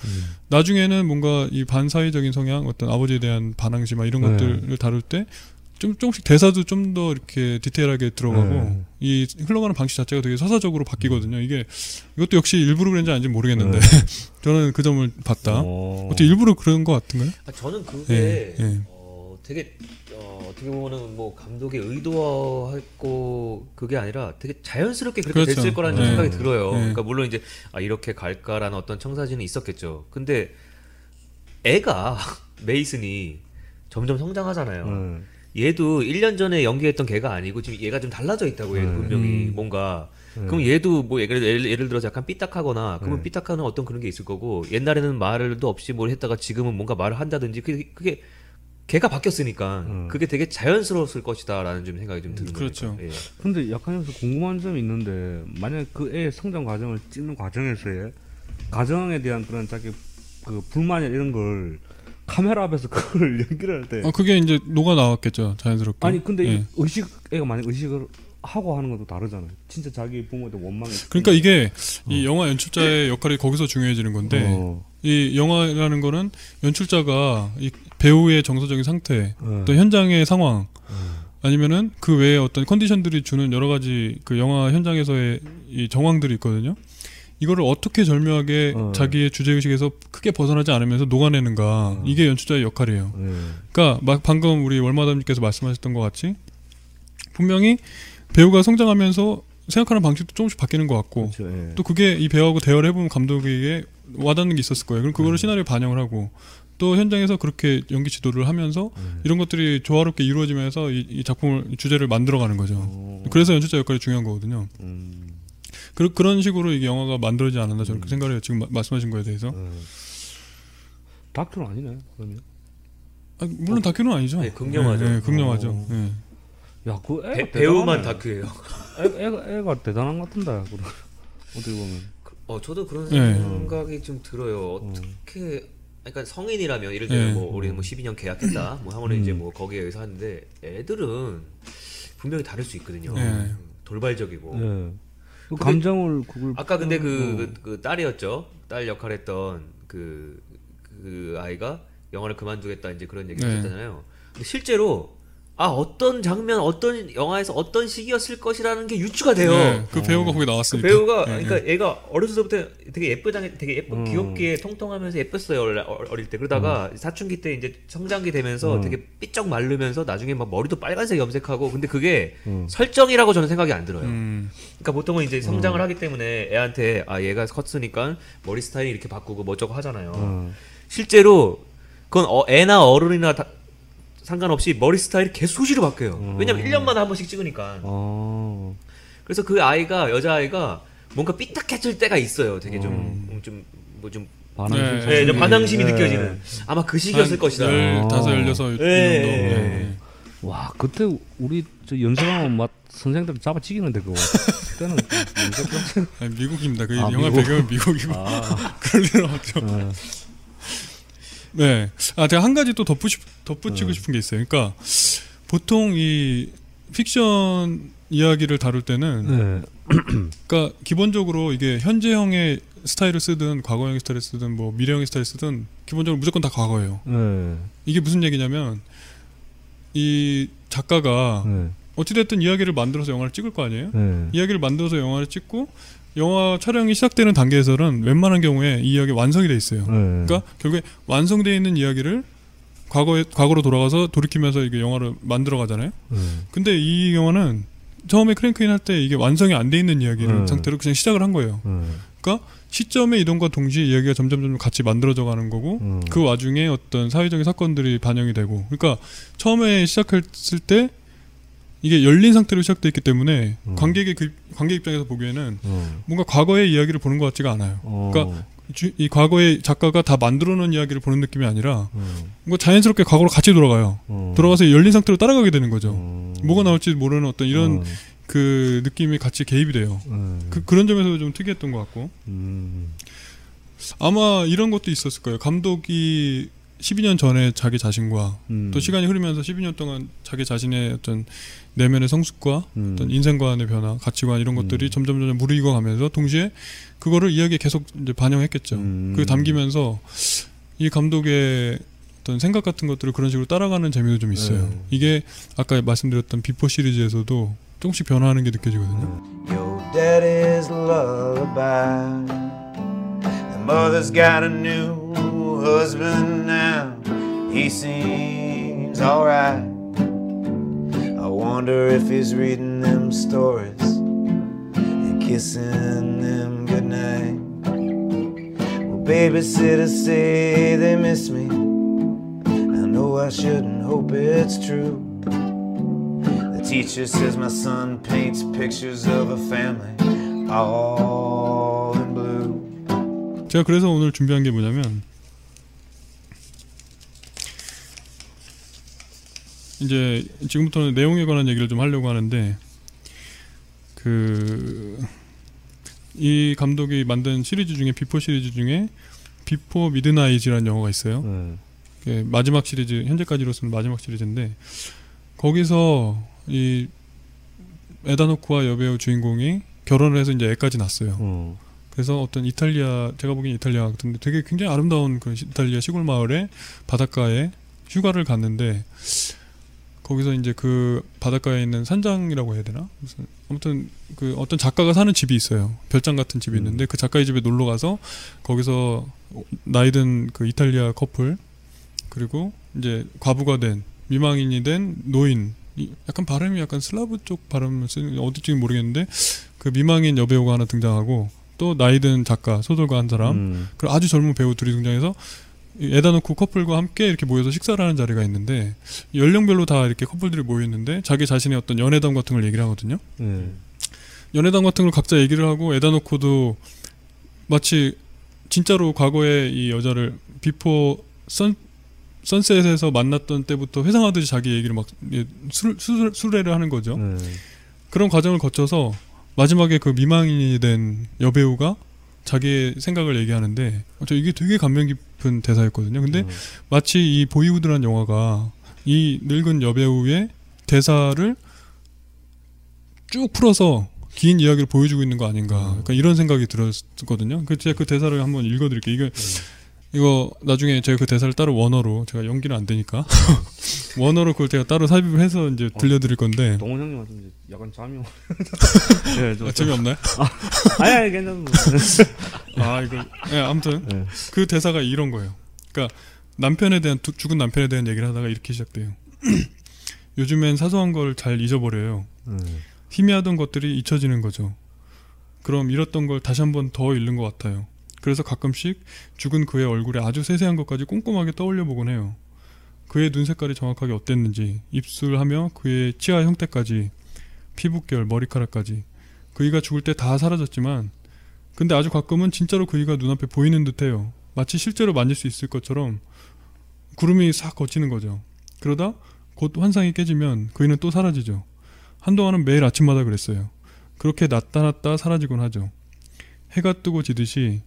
나중에는 뭔가 이 반사회적인 성향, 어떤 아버지에 대한 반항심 이런 것들을 다룰 때 조금씩 대사도 좀 더 이렇게 디테일하게 들어가고 이 흘러가는 방식 자체가 되게 서사적으로 바뀌거든요. 이것도 역시 일부러 그런지 아닌지 모르겠는데 저는 그 점을 봤다. 어떻게 일부러 그런 것 같은가요? 저는 그게 되게 어떻게 보면 뭐 감독의 의도하고 그게 아니라 되게 자연스럽게 그렇게 그렇죠. 됐을 거라는 생각이 들어요. 그러니까 물론 이제 이렇게 갈까라는 어떤 청사진은 있었겠죠. 근데 애가 메이슨이 점점 성장하잖아요. 얘도 1년 전에 연기했던 걔가 아니고 지금 얘가 좀 달라져 있다고. 얘도 분명히 뭔가 그럼 얘도 뭐 예를 들어서 약간 삐딱하거나 그러면 삐딱하는 어떤 그런 게 있을 거고, 옛날에는 말도 없이 뭘 했다가 지금은 뭔가 말을 한다든지 그게 걔가 바뀌었으니까 그게 되게 자연스러웠을 것이다 라는 좀 생각이 좀 드는 거예요. 그렇죠. 예. 근데 약간 여기서 궁금한 점이 있는데, 만약에 그 애의 성장 과정을 찍는 과정에서의 가정에 대한 그런 자기 그 불만이나 이런 걸 카메라 앞에서 그걸 연기를 할 때 그게 이제 녹아 나왔겠죠, 자연스럽게. 아니 근데 애가 만약 의식을 하고 하는 것도 다르잖아요. 진짜 자기 부모한테 원망했어. 그러니까 이게 이 영화 연출자의 역할이 거기서 중요해지는 건데 이 영화라는 거는 연출자가 이 배우의 정서적인 상태, 또 현장의 상황 아니면은 그 외에 어떤 컨디션들이 주는 여러 가지 그 영화 현장에서의 이 정황들이 있거든요. 이거를 어떻게 절묘하게 자기의 주제의식에서 크게 벗어나지 않으면서 녹아내는가, 이게 연출자의 역할이에요. 그러니까 막 방금 우리 월마담님께서 말씀하셨던 것 같이 분명히 배우가 성장하면서 생각하는 방식도 조금씩 바뀌는 것 같고, 그렇죠, 또 그게 이 배우하고 대화를 해보면 감독에게 와닿는 게 있었을 거예요. 그럼 그거를 시나리오에 반영을 하고 또 현장에서 그렇게 연기 지도를 하면서 이런 것들이 조화롭게 이루어지면서 이 작품을, 이 주제를 만들어가는 거죠. 그래서 연출자 역할이 중요한 거거든요. 그런 식으로 이게 영화가 만들어지지 않았나 저는 그렇게 생각해요. 지금 말씀하신 거에 대해서. 다큐는 아니네 그러면. 물론 다큐는 아니죠. 네, 극영화죠. 네, 극영화죠. 네. 야, 그 애가 배우만 다큐예요. 애가 대단한 것 같은데 그럼. 어떻게 보면. 저도 그런 생각이 좀 들어요. 어떻게 그러니까 성인이라면 예를 들면 뭐 우리는 뭐 12년 계약했다. 뭐 하면은 이제 뭐 거기에 의해서 하는데, 애들은 분명히 다를 수 있거든요. 돌발적이고. 감정을 그걸 아까 근데 그 딸이었죠. 딸 역할했던 그 아이가 영화를 그만두겠다 이제 그런 얘기를 했잖아요. 근데 실제로 어떤 장면, 어떤 영화에서 어떤 시기였을 것이라는 게 유추가 돼요. 그 배우가 거기 나왔으니까. 그 배우가 그러니까 애가 어렸을 때부터 되게 예쁘장에 되게 예쁘 귀엽게 통통하면서 예뻤어요 어릴 때. 그러다가 사춘기 때 이제 성장기 되면서 되게 삐쩍 마르면서 나중에 막 머리도 빨간색 염색하고. 근데 그게 설정이라고 저는 생각이 안 들어요. 그러니까 보통은 이제 성장을 하기 때문에 애한테 얘가 컸으니까 머리 스타일 이렇게 바꾸고 뭐 저거 하잖아요. 실제로 그건 애나 어른이나 다 상관없이 머리 스타일이 계속 수시로 바뀌어요. 왜냐면 1년마다 한 번씩 찍으니까. 그래서 그 아이가, 여자아이가 뭔가 삐딱해질 때가 있어요. 되게 좀 반항심이 느껴지는. 아마 그 시기였을 것이다. 15, 16. 와, 그때 우리 연습하면 막 선생들 잡아치기는데 그거. 그때는 미국입니다. 그 영화 배경은 미국이고. 그럴 일은 없죠. 네. 제가 한 가지 또 덧붙이고 싶은 게 있어요. 그러니까 보통 이 픽션 이야기를 다룰 때는 그러니까 기본적으로 이게 현재형의 스타일을 쓰든 과거형의 스타일을 쓰든 뭐 미래형의 스타일을 쓰든 기본적으로 무조건 다 과거예요. 이게 무슨 얘기냐면 이 작가가 어찌됐든 이야기를 만들어서 영화를 찍을 거 아니에요? 이야기를 만들어서 영화를 찍고 영화 촬영이 시작되는 단계에서는 웬만한 경우에 이 이야기 완성이 돼 있어요. 그러니까 결국에 완성되어 있는 이야기를 과거로 돌아가서 돌이키면서 이게 영화를 만들어 가잖아요. 근데 이 영화는 처음에 크랭크인 할 때 이게 완성이 안 돼 있는 이야기를 상태로 그냥 시작을 한 거예요. 보니까 시점의 이동과 동시에 이야기가 점점 같이 만들어져 가는 거고 그 와중에 어떤 사회적인 사건들이 반영이 되고 그러니까 처음에 시작했을 때 이게 열린 상태로 시작돼 있기 때문에 관객 입장에서 보기에는 뭔가 과거의 이야기를 보는 것 같지가 않아요. 그러니까 이 과거의 작가가 다 만들어놓은 이야기를 보는 느낌이 아니라 뭔가 자연스럽게 과거로 같이 돌아가요. 돌아가서 열린 상태로 따라가게 되는 거죠. 뭐가 나올지 모르는 어떤 이런 그 느낌이 같이 개입이 돼요. 그런 점에서 좀 특이했던 것 같고 아마 이런 것도 있었을 거예요. 감독이 12년 전에 자기 자신과 또 시간이 흐르면서 12년 동안 자기 자신의 어떤 내면의 성숙과 어떤 인생관의 변화, 가치관 이런 것들이 점점 무르익어 가면서 동시에 그거를 이야기에 계속 이제 반영했겠죠. 그게 담기면서 이 감독의 어떤 생각 같은 것들을 그런 식으로 따라가는 재미도 좀 있어요. 이게 아까 말씀드렸던 비포 시리즈에서도 조금씩 변화하는 게 느껴지거든요. Your daddy's lullaby. The mother's got a new husband now. He seems alright. I wonder if he's reading them stories and kissing them goodnight. Well, babysitters say they miss me. I know I shouldn't hope it's true. Teacher says my son paints pictures of a family all in blue. 제가 그래서 오늘 준비한 게 뭐냐면 이제 지금부터는 내용에 관한 얘기를 좀 하려고 하는데 이 감독이 만든 시리즈 중에 비포 시리즈 중에 비포 미드나잇이라는 영화가 있어요. 마지막 시리즈 현재까지로서는 마지막 시리즈인데 거기서 이 에다노크와 여배우 주인공이 결혼을 해서 이제 애까지 낳았어요. 그래서 어떤 이탈리아 제가 보기엔 이탈리아 같은데 되게 굉장히 아름다운 그 이탈리아 시골 마을의 바닷가에 휴가를 갔는데 거기서 이제 그 바닷가에 있는 산장이라고 해야 되나? 무슨 아무튼 그 어떤 작가가 사는 집이 있어요. 별장 같은 집이 있는데 그 작가의 집에 놀러 가서 거기서 나이든 그 이탈리아 커플 그리고 이제 과부가 된 미망인이 된 노인 약간 발음이 약간 슬라브 쪽 발음을 쓰는 어디인지 모르겠는데 그 미망인 여배우가 하나 등장하고 또 나이든 작가 소설가 한 사람 그리고 아주 젊은 배우 둘이 등장해서 에다노크 커플과 함께 이렇게 모여서 식사를 하는 자리가 있는데 연령별로 다 이렇게 커플들이 모여 있는데 자기 자신의 어떤 연애담 같은 걸 얘기를 하거든요. 연애담 같은 걸 각자 얘기를 하고 에다노크도 마치 진짜로 과거에 이 여자를 비포 선셋에서 만났던 때부터 회상하듯이 자기 얘기를 막 수레를 하는 거죠. 그런 과정을 거쳐서 마지막에 그 미망인이 된 여배우가 자기의 생각을 얘기하는데 저 이게 되게 감명 깊은 대사였거든요. 근데 마치 이 보이후드라는 영화가 이 늙은 여배우의 대사를 쭉 풀어서 긴 이야기를 보여주고 있는 거 아닌가. 그러니까 이런 생각이 들었거든요. 제가 그 대사를 한번 읽어드릴게요. 이거 나중에 제가 그 대사를 따로 원어로 제가 연기는 안 되니까 원어로 그걸 제가 따로 삽입을 해서 이제 들려드릴 건데 동훈 형님한테 이제 약간 잠이 네, 재미없나요? 아니 괜찮은데 아 이거 네, 아무튼 네. 그 대사가 이런 거예요. 그러니까 죽은 남편에 대한 얘기를 하다가 이렇게 시작돼요. 요즘엔 사소한 걸 잘 잊어버려요. 희미하던 것들이 잊혀지는 거죠. 그럼 잃었던 걸 다시 한 번 더 잃는 것 같아요. 그래서 가끔씩 죽은 그의 얼굴에 아주 세세한 것까지 꼼꼼하게 떠올려 보곤 해요. 그의 눈 색깔이 정확하게 어땠는지, 입술하며 그의 치아 형태까지, 피부결, 머리카락까지. 그이가 죽을 때 다 사라졌지만 근데 아주 가끔은 진짜로 그이가 눈앞에 보이는 듯해요. 마치 실제로 만질 수 있을 것처럼 구름이 싹 걷히는 거죠. 그러다 곧 환상이 깨지면 그이는 또 사라지죠. 한동안은 매일 아침마다 그랬어요. 그렇게 나타났다 사라지곤 하죠. 해가 뜨고 지듯이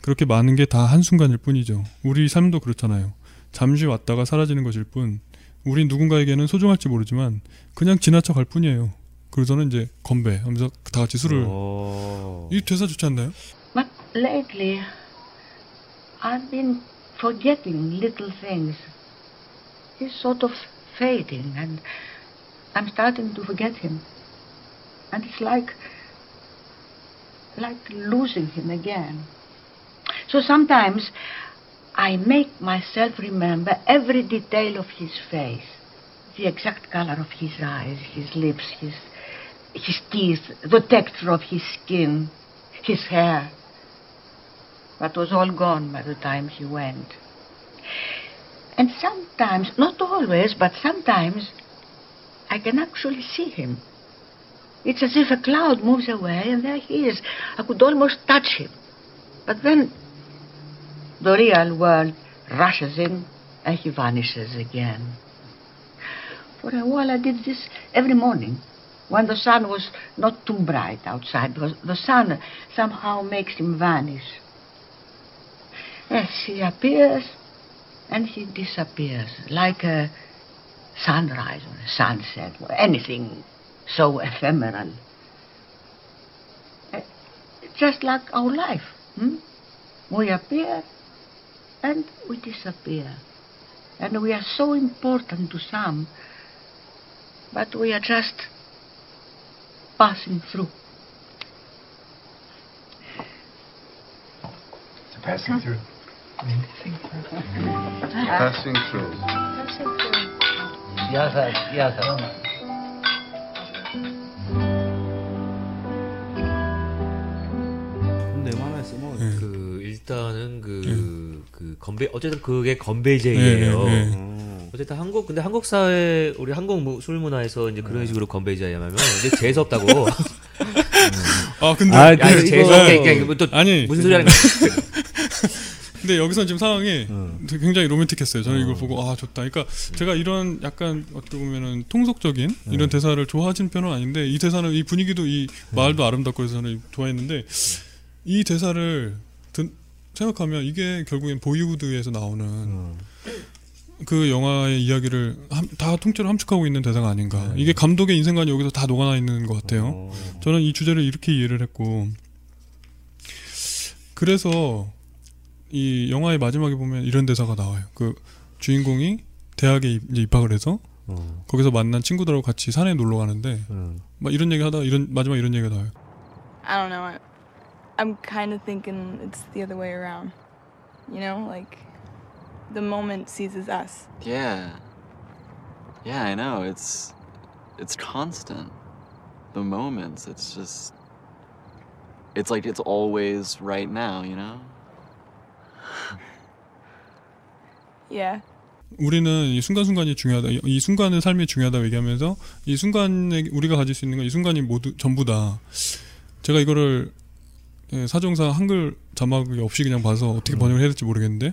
그렇게 많은 게 다 한순간일 뿐이죠. 우리 삶도 그렇잖아요. 잠시 왔다가 사라지는 것일 뿐 우리 누군가에게는 소중할지 모르지만 그냥 지나쳐 갈 뿐이에요. 그러고서는 이제 건배 하면서 다 같이 술을 이 대사 좋지 않나요? But lately I've been forgetting little things. He's sort of fading and I'm starting to forget him. And it's like losing him again. So sometimes I make myself remember every detail of his face, the exact color of his eyes, his lips, his teeth, the texture of his skin, his hair, that was all gone by the time he went. And sometimes, not always, but sometimes, I can actually see him. It's as if a cloud moves away and there he is. I could almost touch him. But then the real world rushes in and he vanishes again. For a while I did this every morning when the sun was not too bright outside, because the sun somehow makes him vanish. Yes, he appears and he disappears, like a sunrise or a sunset or anything so ephemeral. Just like our life. We appear and we disappear. And we are so important to some, but we are just passing through. Passing through. Passing through. Yes. 근데 만화에서 뭐 그 일단은 그 건배 어쨌든 그게 건배제예요. 어쨌든 한국 사회 우리 한국 술 문화에서 이제 그런 식으로 건배제야 하면 이제 재수 없다고. 아 근데 재수 없게 또 무슨 소리 하는 거야? 근데 여기서 지금 상황이 굉장히 로맨틱했어요. 저는 이걸 보고 아 좋다. 그러니까 제가 이런 약간 어떻게 보면은 통속적인 이런 대사를 좋아하는 편은 아닌데 이 대사는 이 분위기도 이 말도 아름답고 해서 저는 좋아했는데 이 대사를 생각하면 이게 결국엔 보이후드에서 나오는 그 영화의 이야기를 다 통째로 함축하고 있는 대사가 아닌가. 이게 감독의 인생관이 여기서 다 녹아나 있는 것 같아요. 저는 이 주제를 이렇게 이해를 했고 그래서 이 영화의 마지막에 보면 이런 대사가 나와요. 그 주인공이 대학에 입학을 해서 거기서 만난 친구들하고 같이 산에 놀러 가는데 막 이런 얘기 하다가 마지막 이런 얘기가 나와요. I don't know. I'm kind of thinking it's the other way around. You know, like the moment seizes us. Yeah. Yeah, I know. It's constant. The moments. It's just it's like it's always right now, you know? Yeah. 우리는 이 순간순간이 중요하다. 이 순간의 삶이 중요하다고 얘기하면서 이 순간에 우리가 가질 수 있는 건 이 순간이 모두 전부다. 제가 이거를 사정상 한글 자막이 없이 그냥 봐서 어떻게 번역을 해야 될지 모르겠는데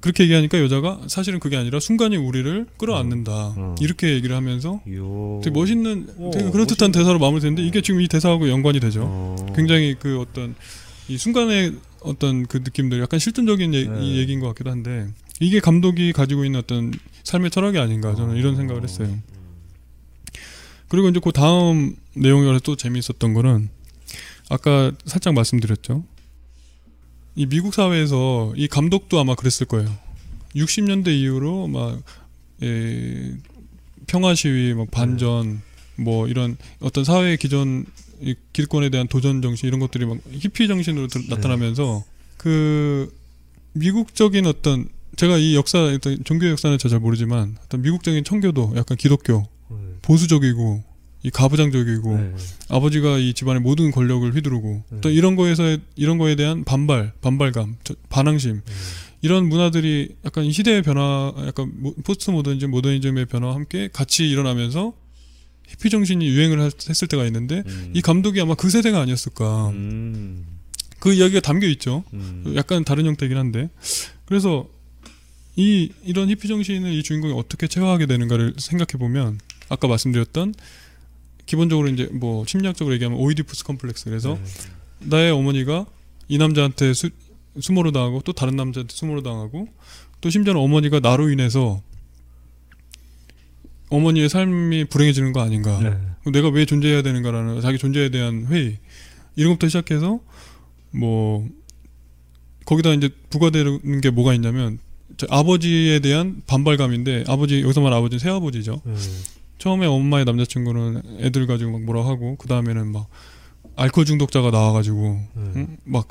그렇게 얘기하니까 여자가 사실은 그게 아니라 순간이 우리를 끌어안는다. 이렇게 얘기를 하면서 되게 멋있는 되게 그럴듯한 대사로 마무리되는데 이게 지금 이 대사하고 연관이 되죠. 굉장히 그 어떤 이 순간의 어떤 그 느낌들 약간 실존적인 이 얘기인 것 같기도 한데 이게 감독이 가지고 있는 어떤 삶의 철학이 아닌가 저는 이런 생각을 했어요. 그리고 이제 그 다음 내용이 또 재미있었던 거는 아까 살짝 말씀드렸죠. 이 미국 사회에서 이 감독도 아마 그랬을 거예요. 60년대 이후로 막 평화 시위, 막 반전, 뭐 이런 어떤 사회의 기존 이 기득권에 대한 도전 정신 이런 것들이 막 히피 정신으로 나타나면서 그 미국적인 어떤 제가 이 역사 일단 종교 역사는 잘 모르지만 어떤 미국적인 청교도 약간 기독교 보수적이고 이 가부장적이고 아버지가 이 집안의 모든 권력을 휘두르고 또 이런 거에 대한 반발감 반항심 이런 문화들이 약간 시대의 변화 약간 포스트 모더니즘의 변화와 함께 같이 일어나면서 히피 정신이 유행을 했을 때가 있는데 이 감독이 아마 그 세대가 아니었을까. 그 이야기가 담겨 있죠. 약간 다른 형태이긴 한데 그래서 이런 히피 정신을 이 주인공이 어떻게 체화하게 되는가를 생각해 보면 아까 말씀드렸던 기본적으로 이제 뭐 심리학적으로 얘기하면 오이디푸스 컴플렉스. 그래서 나의 어머니가 이 남자한테 수모를 당하고 또 다른 남자한테 수모를 당하고 또 심지어는 어머니가 나로 인해서 어머니의 삶이 불행해지는 거 아닌가. 내가 왜 존재해야 되는가라는 자기 존재에 대한 회의 이런 것부터 시작해서 뭐 거기다 이제 부과되는 게 뭐가 있냐면 아버지에 대한 반발감인데 아버지 여기서 말하는 아버지는 새아버지죠. 처음에 엄마의 남자친구는 애들 가지고 막 뭐라 하고 그 다음에는 막 알코올 중독자가 나와가지고 막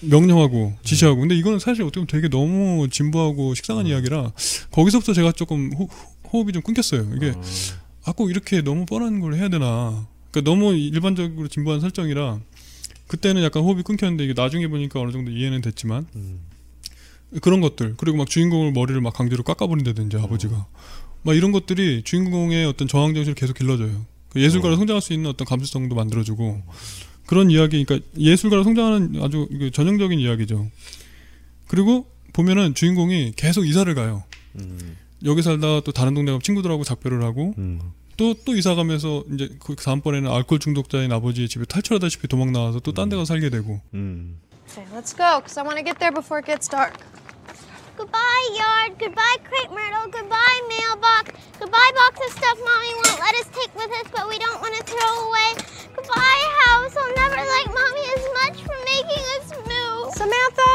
명령하고 지시하고 근데 이거는 사실 어떻게 보면 되게 너무 진부하고 식상한 이야기라 거기서부터 제가 조금 호흡이 좀 끊겼어요. 이게 꼭 이렇게 너무 뻔한 걸 해야 되나. 그러니까 너무 일반적으로 진부한 설정이라 그때는 약간 호흡이 끊겼는데 이게 나중에 보니까 어느 정도 이해는 됐지만 그런 것들, 그리고 막 주인공을 머리를 막 강제로 깎아버린다든지 아버지가 막 이런 것들이 주인공의 어떤 저항정신을 계속 길러줘요. 예술가로 성장할 수 있는 어떤 감수성도 만들어주고 그런 이야기, 그러니까 예술가로 성장하는 아주 전형적인 이야기죠. 그리고 보면은 주인공이 계속 이사를 가요. 여기 살다가 또 다른 동네 가면 친구들하고 작별을 하고 또 이사 가면서 이제 그 다음번에는 알코올 중독자인 아버지의 집에 탈출하다시피 도망 나와서 또 딴 데 가서 살게 되고. Okay, let's go, because I want to get there before it gets dark. Goodbye yard, goodbye crepe myrtle, goodbye mailbox, goodbye box of stuff mommy won't let us take with us but we don't want to throw away. Goodbye house, I'll never like mommy as much for making us move. Samantha,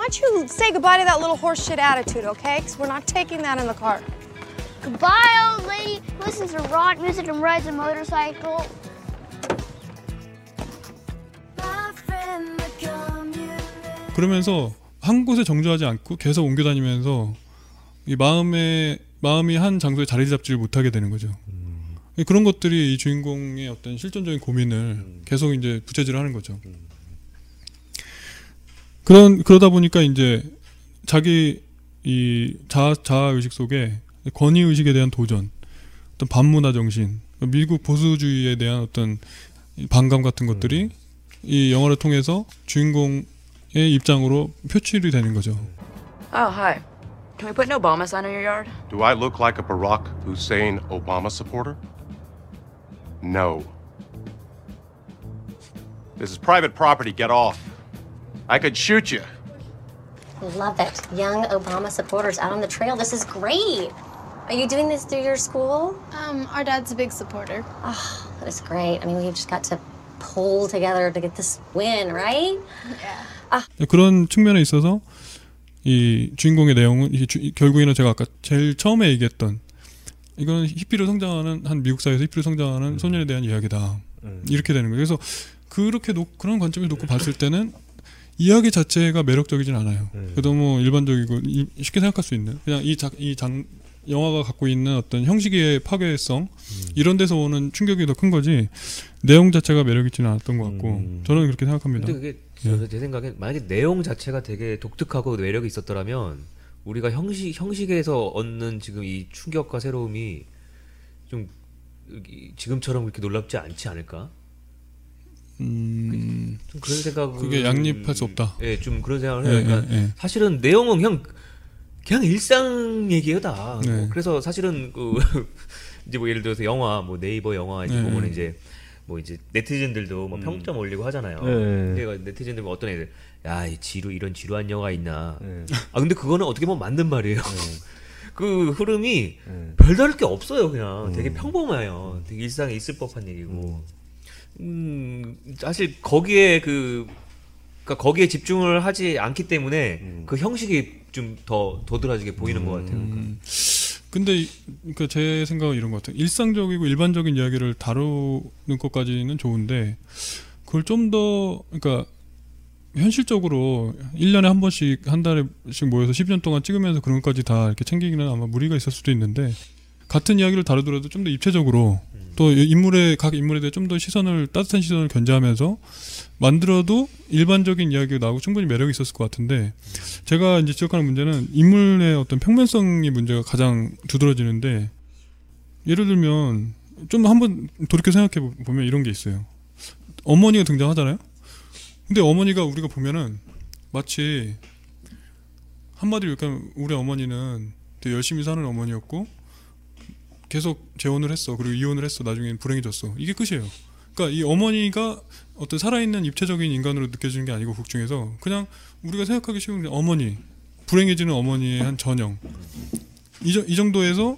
why don't you say goodbye to that little horse shit attitude, okay? Because we're not taking that in the car. Goodbye old lady who listens to rock music and rides a motorcycle. 그러면서 한 곳에 정주하지 않고 계속 옮겨 다니면서 이 마음이 한 장소에 자리 잡지를 못하게 되는 거죠. 그런 것들이 이 주인공의 어떤 실존적인 고민을 계속 이제 부채질을 하는 거죠. 그러다 보니까 이제 자기 이 자아의식 속에 권위의식에 대한 도전, 어떤 반문화 정신, 미국 보수주의에 대한 어떤 반감 같은 것들이 이 영화를 통해서 주인공 의 입장으로 표출이 되는 거죠. Oh, hi. Can we put an Obama sign on your yard? Do I look like a Barack Hussein Obama supporter? No. This is private property. Get off. I could shoot you. Love it. Young Obama supporters out on the trail. This is great. Are you doing this through your school? Our dad's a big supporter. Oh, that is great. I mean, we've just got to pull together to get this win, right? Yeah. 그런 측면에 있어서 이 주인공의 내용은 결국에는 제가 아까 제일 처음에 얘기했던 이건 히피로 성장하는 한 미국 사회에서 히피로 성장하는 소년에 대한 이야기다 이렇게 되는 거예요. 그래서 그런 관점에서 놓고 봤을 때는 이야기 자체가 매력적이진 않아요. 그래도 뭐 일반적이고 쉽게 생각할 수 있는 그냥 영화가 갖고 있는 어떤 형식의 파괴성 이런 데서 오는 충격이 더 큰 거지 내용 자체가 매력 있지는 않았던 것 같고 저는 그렇게 생각합니다. 근데 그게 제 생각엔 만약에 내용 자체가 되게 독특하고 매력이 있었더라면 우리가 형식에서 얻는 지금 이 충격과 새로움이 좀 지금처럼 그렇게 놀랍지 않지 않을까? 좀 그런 생각을 그게 양립할 수 없다. 예, 좀 그런 생각을 해요. 그러니까 사실은 내용은 그냥 일상 얘기예요 다. 네. 뭐 그래서 사실은 이제 뭐 예를 들어서 영화, 뭐 네이버 영화 이제 보면 이제 뭐 이제 네티즌들도 뭐 평점 올리고 하잖아요. 그러니까 네티즌들 뭐 어떤 애들 야, 이런 지루한 영화 있나. 아 근데 그거는 어떻게 보면 맞는 말이에요. 그 흐름이 별다를 게 없어요. 그냥 되게 평범해요. 되게 일상에 있을 법한 얘기고. 사실 거기에 거기에 집중을 하지 않기 때문에 그 형식이 좀 더 도드라지게 보이는 것 같아요. 근데 그러니까 제 생각은 이런 것 같아요. 일상적이고 일반적인 이야기를 다루는 것까지는 좋은데 그걸 좀 더 그러니까 현실적으로 1년에 한 번씩 한 달씩 모여서 10년 동안 찍으면서 그런 것까지 다 이렇게 챙기기는 아마 무리가 있을 수도 있는데 같은 이야기를 다루더라도 좀 더 입체적으로 또 각 인물에 대해 좀 더 따뜻한 시선을 견제하면서 만들어도 일반적인 이야기가 나오고 충분히 매력이 있었을 것 같은데 제가 이제 지적하는 문제는 인물의 어떤 평면성이 문제가 가장 두드러지는데 예를 들면 좀 한번 돌이켜 생각해 보면 이런 게 있어요. 어머니가 등장하잖아요. 근데 어머니가 우리가 보면은 마치 한마디로 약간 우리 어머니는 되게 열심히 사는 어머니였고 계속 재혼을 했어. 그리고 이혼을 했어. 나중엔 불행해졌어. 이게 끝이에요. 그러니까 이 어머니가 어떤 살아있는 입체적인 인간으로 느껴지는 게 아니고 극 중에서 그냥 우리가 생각하기 쉬운 어머니, 불행해지는 어머니의 한 전형. 이 정도에서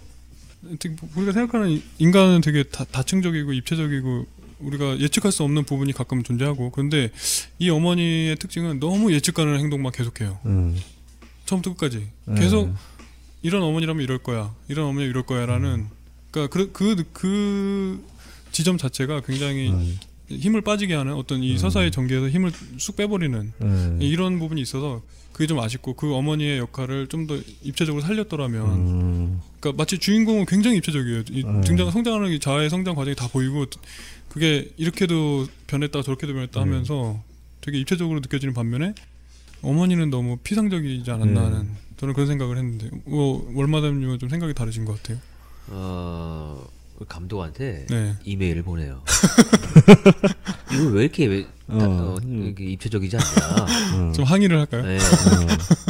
우리가 생각하는 인간은 되게 다층적이고 입체적이고 우리가 예측할 수 없는 부분이 가끔 존재하고 그런데 이 어머니의 특징은 너무 예측 가능한 행동만 계속해요. 처음부터 끝까지. 계속 이런 어머니라면 이럴 거야. 이런 어머니라면 이럴 거야. 라는 그러니까 그 지점 자체가 굉장히 힘을 빠지게 하는 어떤 이 서사의 전개에서 힘을 쑥 빼버리는 이런 부분이 있어서 그게 좀 아쉽고 그 어머니의 역할을 좀 더 입체적으로 살렸더라면 그러니까 마치 주인공은 굉장히 입체적이에요. 이 성장하는 자아의 성장 과정이 다 보이고 그게 이렇게도 변했다 저렇게도 변했다 하면서 되게 입체적으로 느껴지는 반면에 어머니는 너무 피상적이지 않았나 하는 저는 그런 생각을 했는데 월마담님은 좀 생각이 다르신 것 같아요. 감독한테 네. 이메일을 보내요. 이거 왜 이렇게 입체적이지 않냐. 좀 항의를 할까요? 네.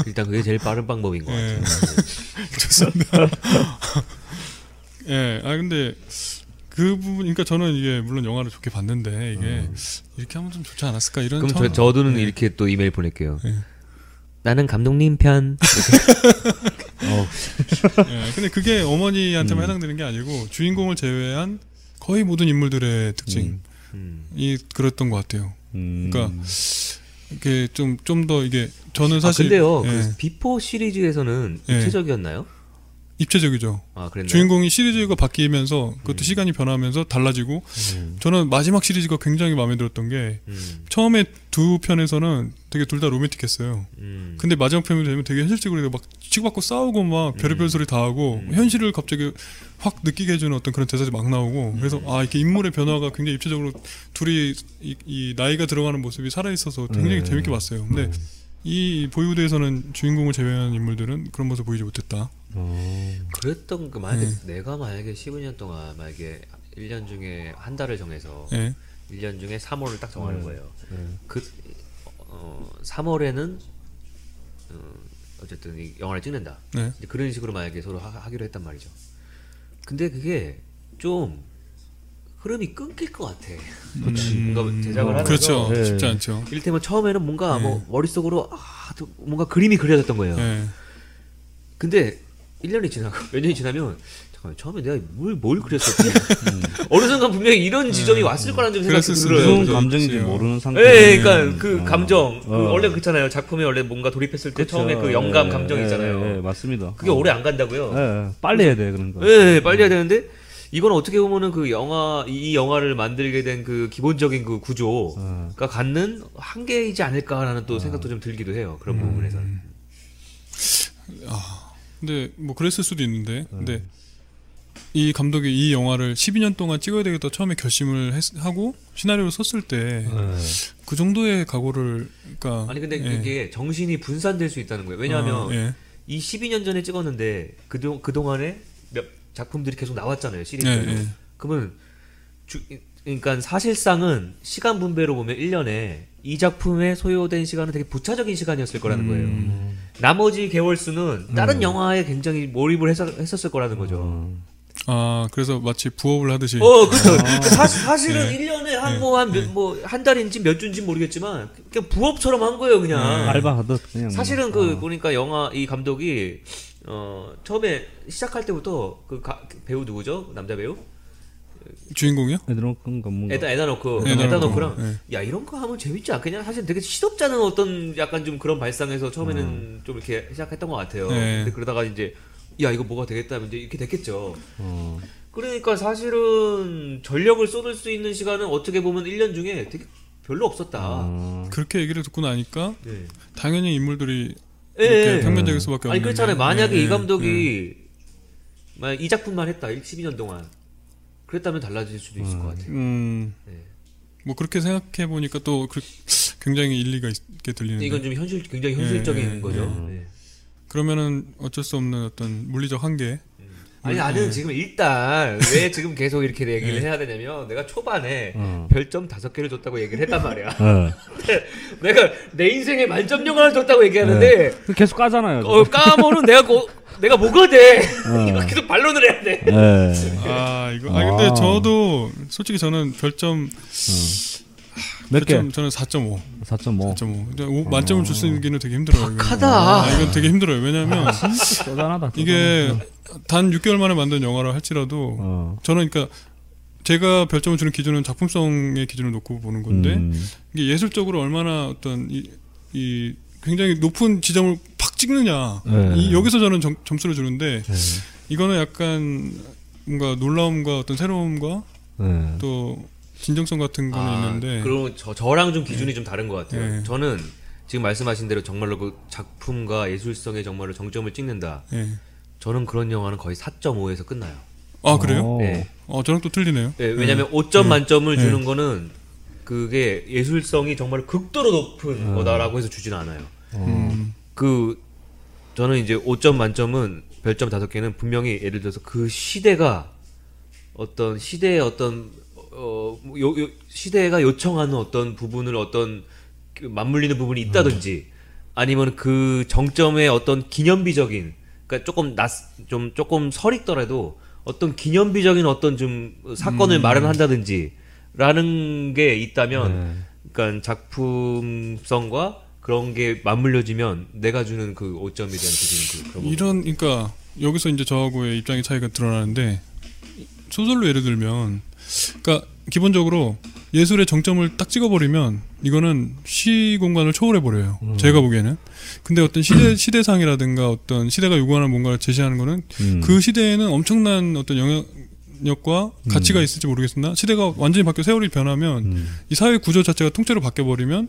일단 그게 제일 빠른 방법인 것 같아요. 좋습니다. 예, 아 근데 그 부분, 그러니까 저는 이게 물론 영화를 좋게 봤는데 이게 이렇게 하면 좀 좋지 않았을까 이런. 그럼 저도는 네. 이렇게 또 이메일 보낼게요. 네. 나는 감독님 편. 네, 근데 그게 어머니한테만 해당되는 게 아니고 주인공을 제외한 거의 모든 인물들의 특징이 그랬던 것 같아요. 그러니까 이게 좀 더 이게 저는 사실. 아, 근데요, 예. 그 비포 시리즈에서는 입체적이었나요? 입체적이죠. 아, 그랬나요? 주인공이 시리즈가 바뀌면서 그것도 시간이 변하면서 달라지고 저는 마지막 시리즈가 굉장히 마음에 들었던 게 처음에 두 편에서는 되게 둘 다 로맨틱했어요. 근데 마지막 편이 되면 되게 현실적으로 막 치고받고 싸우고 막 별의별 소리 다 하고 현실을 갑자기 확 느끼게 해주는 어떤 그런 대사들이 막 나오고 그래서 아 이렇게 인물의 변화가 굉장히 입체적으로 둘이 이 나이가 들어가는 모습이 살아있어서 굉장히 재밌게 봤어요. 근데 이 보이후드에서는 주인공을 제외한 인물들은 그런 모습 보이지 못했다. 그랬던 그 만약에 내가 만약에 15년 동안 만약에 1년 중에 한 달을 정해서 1년 중에 3월을 딱 정하는 거예요. 그 3월에는 어쨌든 이 영화를 찍는다. 이제 그런 식으로 만약에 서로 하기로 했단 말이죠. 근데 그게 좀 흐름이 끊길 것 같아. 뭔가 제작을 하는 거 그렇죠. 네. 쉽지 않죠. 이를테면 처음에는 뭔가 뭐 머릿속으로 뭔가 그림이 그려졌던 거예요. 근데 1년이 지나고 몇 년이 지나면 잠깐만 처음에 내가 뭘 그렸었지? 어느 순간 분명히 이런 지점이 왔을 거라는 점 생각이 들어요. 무슨 감정인지 모르는 상태. 네, 그러니까 그 감정 원래 그렇잖아요. 작품에 원래 뭔가 돌입했을 때 그렇죠. 처음에 그 영감 감정 있잖아요. 네, 맞습니다. 그게 오래 안 간다고요. 네, 빨리 해야 돼 그런 거. 네, 빨리 해야 되는데 이건 어떻게 보면은 그 이 영화를 만들게 된 그 기본적인 그 구조가 갖는 한계이지 않을까라는 또 생각도 좀 들기도 해요. 그런 부분에서는. 근데 뭐 그랬을 수도 있는데 근데 이 감독이 이 영화를 12년 동안 찍어야 되겠다 처음에 결심을 하고 시나리오를 썼을 때 그 정도의 각오를 그러니까 아니 근데 그게 정신이 분산될 수 있다는 거예요. 왜냐하면 이 12년 전에 찍었는데 그동안에 몇 작품들이 계속 나왔잖아요. 시리즈로. 그러면 그러니까 사실상은 시간 분배로 보면 1년에 이 작품에 소요된 시간은 되게 부차적인 시간이었을 거라는 거예요. 나머지 개월 수는 다른 영화에 굉장히 몰입을 했었을 거라는 거죠. 아, 그래서 마치 부업을 하듯이. 그렇죠. 사실은 1년에 한 달인지 몇 주인지 모르겠지만 그냥 부업처럼 한 거예요, 그냥. 알바하듯 그냥. 사실은 보니까 영화 이 감독이 처음에 시작할 때부터 그 배우 누구죠? 남자 배우? 주인공이요? 에다노크랑 야 이런 거 하면 재밌지 않겠냐? 사실 되게 시덥잖은 어떤 약간 좀 그런 발상에서 처음에는 좀 이렇게 시작했던 것 같아요. 근데 그러다가 이제 야 이거 뭐가 되겠다면 이제 이렇게 됐겠죠. 그러니까 사실은 전력을 쏟을 수 있는 시간은 어떻게 보면 1년 중에 되게 별로 없었다. 그렇게 얘기를 듣고 나니까 당연히 인물들이 이렇게 평면적일 수밖에 없는. 아니 그렇잖아요. 만약에 이 감독이 만약 이 작품만 했다 12년 동안. 그랬다면 달라질 수도 있을 것 같아요. 뭐 그렇게 생각해 보니까 또 굉장히 일리가 있게 들리는데 이건 좀 굉장히 현실적인 거죠. 그러면은 어쩔 수 없는 어떤 물리적 한계. 아니 나는 지금 일단 왜 지금 계속 이렇게 얘기를 해야 되냐면 내가 초반에 별점 5개를 줬다고 얘기를 했단 말이야. 내가 내 인생에 만점 영화를 줬다고 얘기하는데 계속 까잖아요. 까면은 내가 뭐가 돼? 이거 계속 반론을 해야 돼. 근데 저도 솔직히 저는 별점 몇 개? 저는 4.5. 4.5. 만점을 줄 수 있는 게 되게 힘들어요. 박하다. 이건 되게 힘들어요. 왜냐면 대단하다. 이게 단 6개월 만에 만든 영화를 할지라도 저는 그러니까 제가 별점을 주는 기준은 작품성의 기준을 놓고 보는 건데 이게 예술적으로 얼마나 어떤 이 굉장히 높은 지점을 팍 찍느냐 여기서 저는 점수를 주는데 이거는 약간 뭔가 놀라움과 어떤 새로움과 또 진정성 같은 거는 있는데 그럼 저랑 좀 기준이 좀 다른 것 같아요. 저는 지금 말씀하신 대로 정말로 그 작품과 예술성에 정말로 정점을 찍는다. 저는 그런 영화는 거의 4.5에서 끝나요. 아 그래요? 네. 어 저랑 또 틀리네요. 네, 왜냐하면 5점 만점을 주는 거는 그게 예술성이 정말 극도로 높은 거다라고 해서 주진 않아요. 그 저는 이제 5점 만점은 별점 5개는 분명히 예를 들어서 그 시대가 어떤 시대의 어떤 시대가 요청하는 어떤 부분을 어떤 그 맞물리는 부분이 있다든지 아니면 그 정점의 어떤 기념비적인 그러니까 조금 서릭더라도 어떤 기념비적인 어떤 좀 사건을 마련한다든지라는 게 있다면 그러니까 작품성과 그런 게 맞물려지면 내가 주는 그 5점에 대한 기준 그 이런 그러니까 여기서 이제 저하고의 입장의 차이가 드러나는데 소설로 예를 들면 그러니까 기본적으로 예술의 정점을 딱 찍어버리면 이거는 시공간을 초월해버려요. 제가 보기에는. 근데 어떤 시대상이라든가 어떤 시대가 요구하는 뭔가를 제시하는 거는 그 시대에는 엄청난 어떤 영역과 가치가 있을지 모르겠으나 시대가 완전히 바뀌어 세월이 변하면 이 사회 구조 자체가 통째로 바뀌어버리면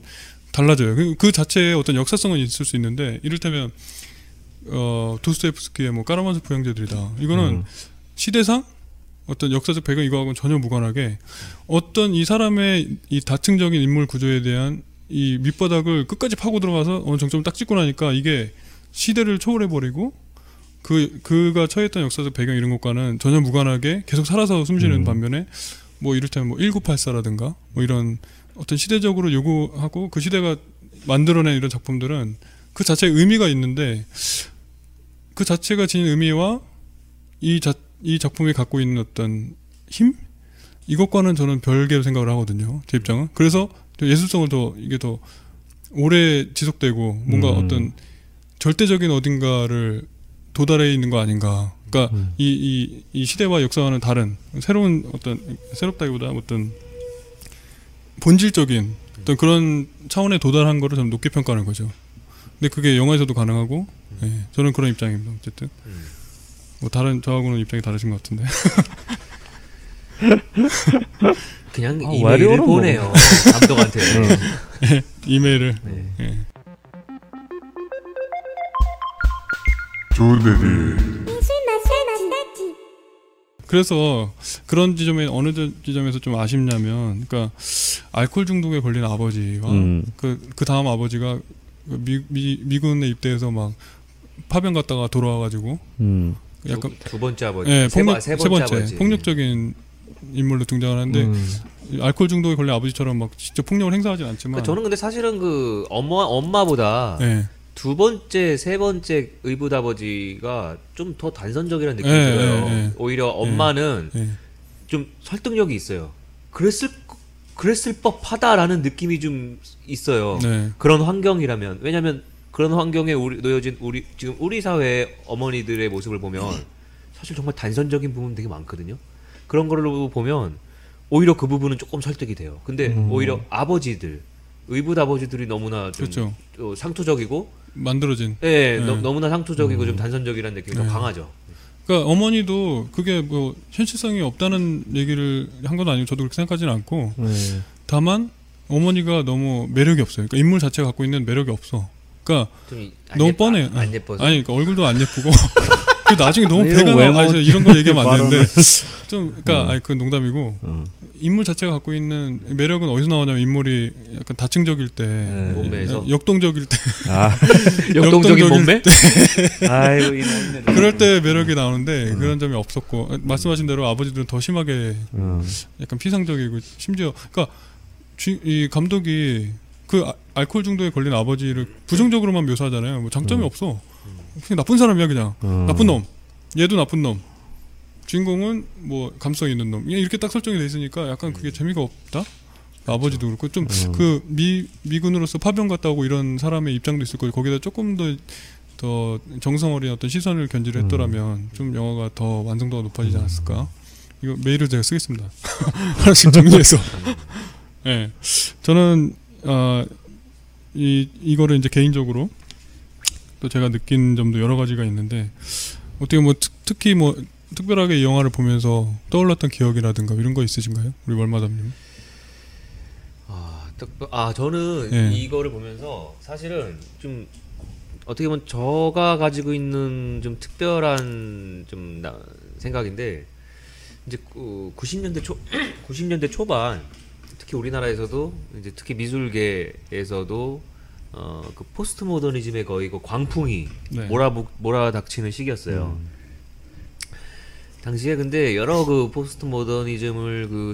달라져요. 그 자체의 어떤 역사성은 있을 수 있는데 이를테면 도스토옙스키의 뭐 까라마조프 부양제들이다. 이거는 시대상? 어떤 역사적 배경 이거하고는 전혀 무관하게 어떤 이 사람의 이 다층적인 인물 구조에 대한 이 밑바닥을 끝까지 파고 들어가서 어느 정점을 딱 찍고 나니까 이게 시대를 초월해버리고 그가 처했던 역사적 배경 이런 것과는 전혀 무관하게 계속 살아서 숨쉬는 반면에 뭐 이를테면 뭐 1984라든가 뭐 이런 어떤 시대적으로 요구하고 그 시대가 만들어낸 이런 작품들은 그 자체의 의미가 있는데 그 자체가 지닌 의미와 이 작품이 갖고 있는 어떤 힘? 이것과는 저는 별개로 생각을 하거든요. 제 입장은. 그래서 예술성을 이게 더 오래 지속되고 뭔가 어떤 절대적인 어딘가를 도달해 있는 거 아닌가. 그러니까 이 시대와 역사와는 다른 새로운 어떤 새롭다기보다 어떤 본질적인 어떤 그런 차원에 도달한 거를 저는 높게 평가하는 거죠. 근데 그게 영화에서도 가능하고 예, 저는 그런 입장입니다. 어쨌든. 뭐 다른 저하고는 입장이 다르신 것 같은데. 그냥 이메일을 보내요. 뭐. 감독한테. 네, 이메일을. 네. 네. 그래서 그런 지점에 어느 지점에서 좀 아쉽냐면, 그러니까 알코올 중독에 걸린 아버지와 그 다음 아버지가 미군에 입대해서 막 파병 갔다가 돌아와가지고. 약간 두 번째 아버지, 네, 세 번째 아버지. 폭력적인 인물로 등장을 하는데 알코올 중독에 걸린 아버지처럼 막 진짜 폭력을 행사하진 않지만 그러니까 저는 근데 사실은 그 엄마보다 네. 두 번째, 세 번째 의붓 아버지가 좀 더 단선적이라는 느낌이 들어요. 네, 네. 오히려 엄마는 네. 좀 설득력이 있어요. 그랬을 법하다라는 느낌이 좀 있어요. 네. 그런 환경이라면 왜냐하면. 그런 환경에 놓여진 우리 사회 어머니들의 모습을 보면 사실 정말 단선적인 부분 되게 많거든요. 그런 걸로 보면 오히려 그 부분은 조금 설득이 돼요. 근데 오히려 아버지들 의붓 아버지들이 너무나 좀 그렇죠. 상투적이고 만들어진. 네, 네. 너무나 상투적이고 좀 단선적이라는 느낌이 네. 강하죠. 그러니까 어머니도 그게 뭐 현실성이 없다는 얘기를 한 건 아니고 저도 그렇게 생각하지는 않고 네. 다만 어머니가 너무 매력이 없어요. 그러니까 인물 자체가 갖고 있는 매력이 없어. 그러니까 너무 뻔해요. 안 예뻐서. 아니 그러니까 얼굴도 안 예쁘고 나중에 너무 배가 나와서 이런 걸 얘기하면 안 되는데 좀 그러니까 아니 그건 농담이고 인물 자체가 갖고 있는 매력은 어디서 나오냐면 인물이 약간 다층적일 때 몸매에서 역동적일 때 역동적인 몸매? 아이고 이 몸매. 그럴 때 매력이 나오는데 그런 점이 없었고 말씀하신 대로 아버지들은 더 심하게 약간 피상적이고 심지어 그러니까 이 감독이 그 알코올 중독에 걸린 아버지를 부정적으로만 묘사하잖아요. 뭐 장점이 없어. 그냥 나쁜 사람이야 그냥. 나쁜 놈. 얘도 나쁜 놈. 주인공은 뭐 감성 있는 놈. 이렇게 딱 설정이 돼 있으니까 약간 그게 재미가 없다. 그렇죠. 아버지도 그렇고 좀 그 미군으로서 파병 갔다 오고 이런 사람의 입장도 있을 거고 거기다 조금 더 정성 어린 어떤 시선을 견지를 했더라면 좀 영화가 더 완성도가 높아지지 않았을까. 이거 메일을 제가 쓰겠습니다. 하나씩 정리해서. 네. 저는 이거를 이제 개인적으로 또 제가 느낀 점도 여러 가지가 있는데 어떻게 뭐 특히 뭐 특별하게 이 영화를 보면서 떠올랐던 기억이라든가 이런 거 있으신가요? 우리 월마담님. 저는 네. 이거를 보면서 사실은 좀 어떻게 보면 제가 가지고 있는 좀 특별한 좀 생각인데 이제 90년대 초반 특히 우리나라에서도 이제 특히 미술계에서도 그 포스트 모더니즘의 거의 그 광풍이 네. 몰아닥치는 시기였어요. 당시에 근데 여러 그 포스트 모더니즘을 그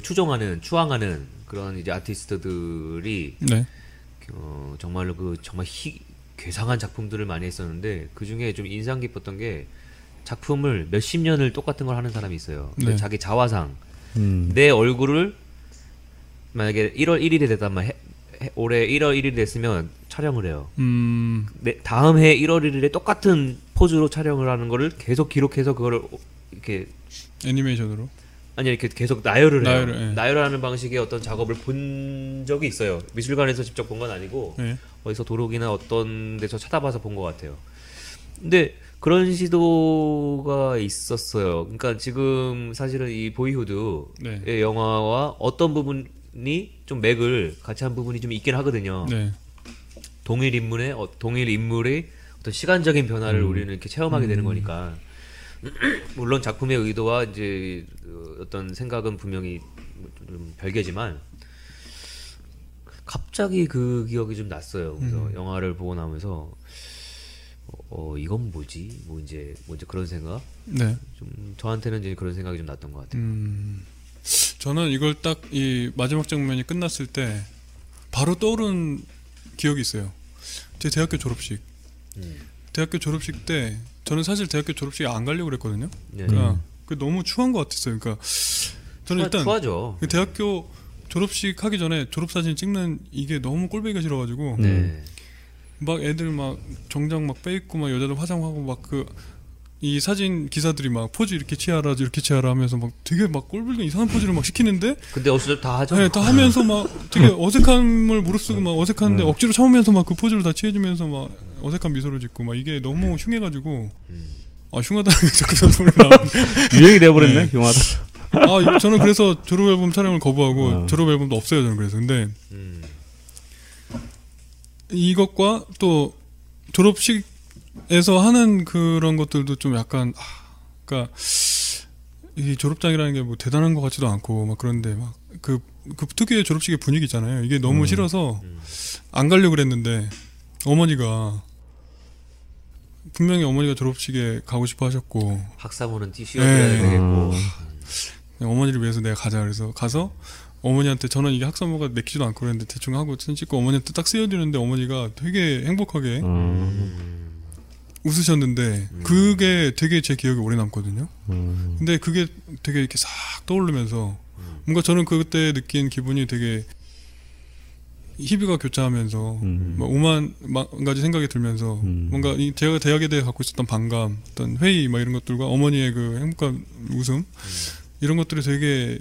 추앙하는 그런 이제 아티스트들이 네. 정말로 그 괴상한 작품들을 많이 했었는데 그 중에 좀 인상 깊었던 게 작품을 몇십 년을 똑같은 걸 하는 사람이 있어요. 네. 자기 자화상 내 얼굴을 만약에 1월 1일이 됐다면 올해 1월 1일이 됐으면 촬영을 해요. 다음 해 1월 1일에 똑같은 포즈로 촬영을 하는 거를 계속 기록해서 그거를 이렇게 애니메이션으로 아니 이렇게 계속 나열을 해요. 예. 나열하는 방식의 어떤 작업을 본 적이 있어요. 미술관에서 직접 본 건 아니고 예. 어디서 도록이나 어떤 데서 찾아봐서 본 것 같아요. 근데 그런 시도가 있었어요. 그러니까 지금 사실은 이 보이후드의 네. 영화와 어떤 부분이 좀 맥을 같이 한 부분이 좀 있긴 하거든요. 네. 동일 인물의 어떤 시간적인 변화를 우리는 이렇게 체험하게 되는 거니까 물론 작품의 의도와 이제 어떤 생각은 분명히 좀 별개지만 갑자기 그 기억이 좀 났어요. 그래서 영화를 보고 나면서. 이건 뭐지? 뭐 이제 그런 생각? 네. 좀 저한테는 이제 그런 생각이 좀 났던 것 같아요. 저는 이걸 딱 이 마지막 장면이 끝났을 때 바로 떠오른 기억이 있어요. 제 대학교 졸업식. 대학교 졸업식 때 저는 사실 대학교 졸업식에 안 가려고 그랬거든요. 네. 그러니까 너무 추한 것 같았어요. 그러니까 저는 일단 추하죠. 대학교 졸업식 하기 전에 졸업사진 찍는 이게 너무 꼴보기가 싫어가지고. 네. 막 애들 막 정장 막 빼입고 막 여자들 화장하고 막 그 이 사진 기사들이 막 포즈 이렇게 취하라 이렇게 취하라 하면서 막 되게 막 꼴불견 이상한 포즈를 막 시키는데 근데 어쨌든 다 하죠. 네, 다 하면서 막 되게 어색함을 무릅쓰고 막 어색한데 억지로 참으면서 막 그 포즈를 다 취해주면서 막 어색한 미소를 짓고 막 이게 너무 흉해가지고 아 흉하다는 게 자꾸 소리가 나오네. 유행이 돼버렸네. 흉하다. 아 저는 그래서 졸업앨범 촬영을 거부하고 졸업앨범도 없어요 저는. 그래서 근데 이것과 또 졸업식에서 하는 그런 것들도 좀 약간 그러니까 이 졸업장이라는 게 뭐 대단한 것 같지도 않고 막 그런데 막 그 특유의 졸업식의 분위기 있잖아요. 이게 너무 싫어서 안 가려고 그랬는데 어머니가 분명히 어머니가 졸업식에 가고 싶어 하셨고 학사모는 띄워드려야 네. 되겠고 어머니를 위해서 내가 가자 그래서 가서 어머니한테 저는 이게 학사모가 내키지도 않고 그랬는데 대충 하고 사진 찍고 어머니한테 딱 쓰여드렸는데 어머니가 되게 행복하게 웃으셨는데 그게 되게 제 기억에 오래 남거든요. 근데 그게 되게 이렇게 싹 떠오르면서 뭔가 저는 그때 느낀 기분이 되게 희비가 교차하면서 막 오만 가지 생각이 들면서 뭔가 제가 대학에 대해 갖고 있었던 반감, 어떤 회의 막 이런 것들과 어머니의 그 행복한 웃음 이런 것들이 되게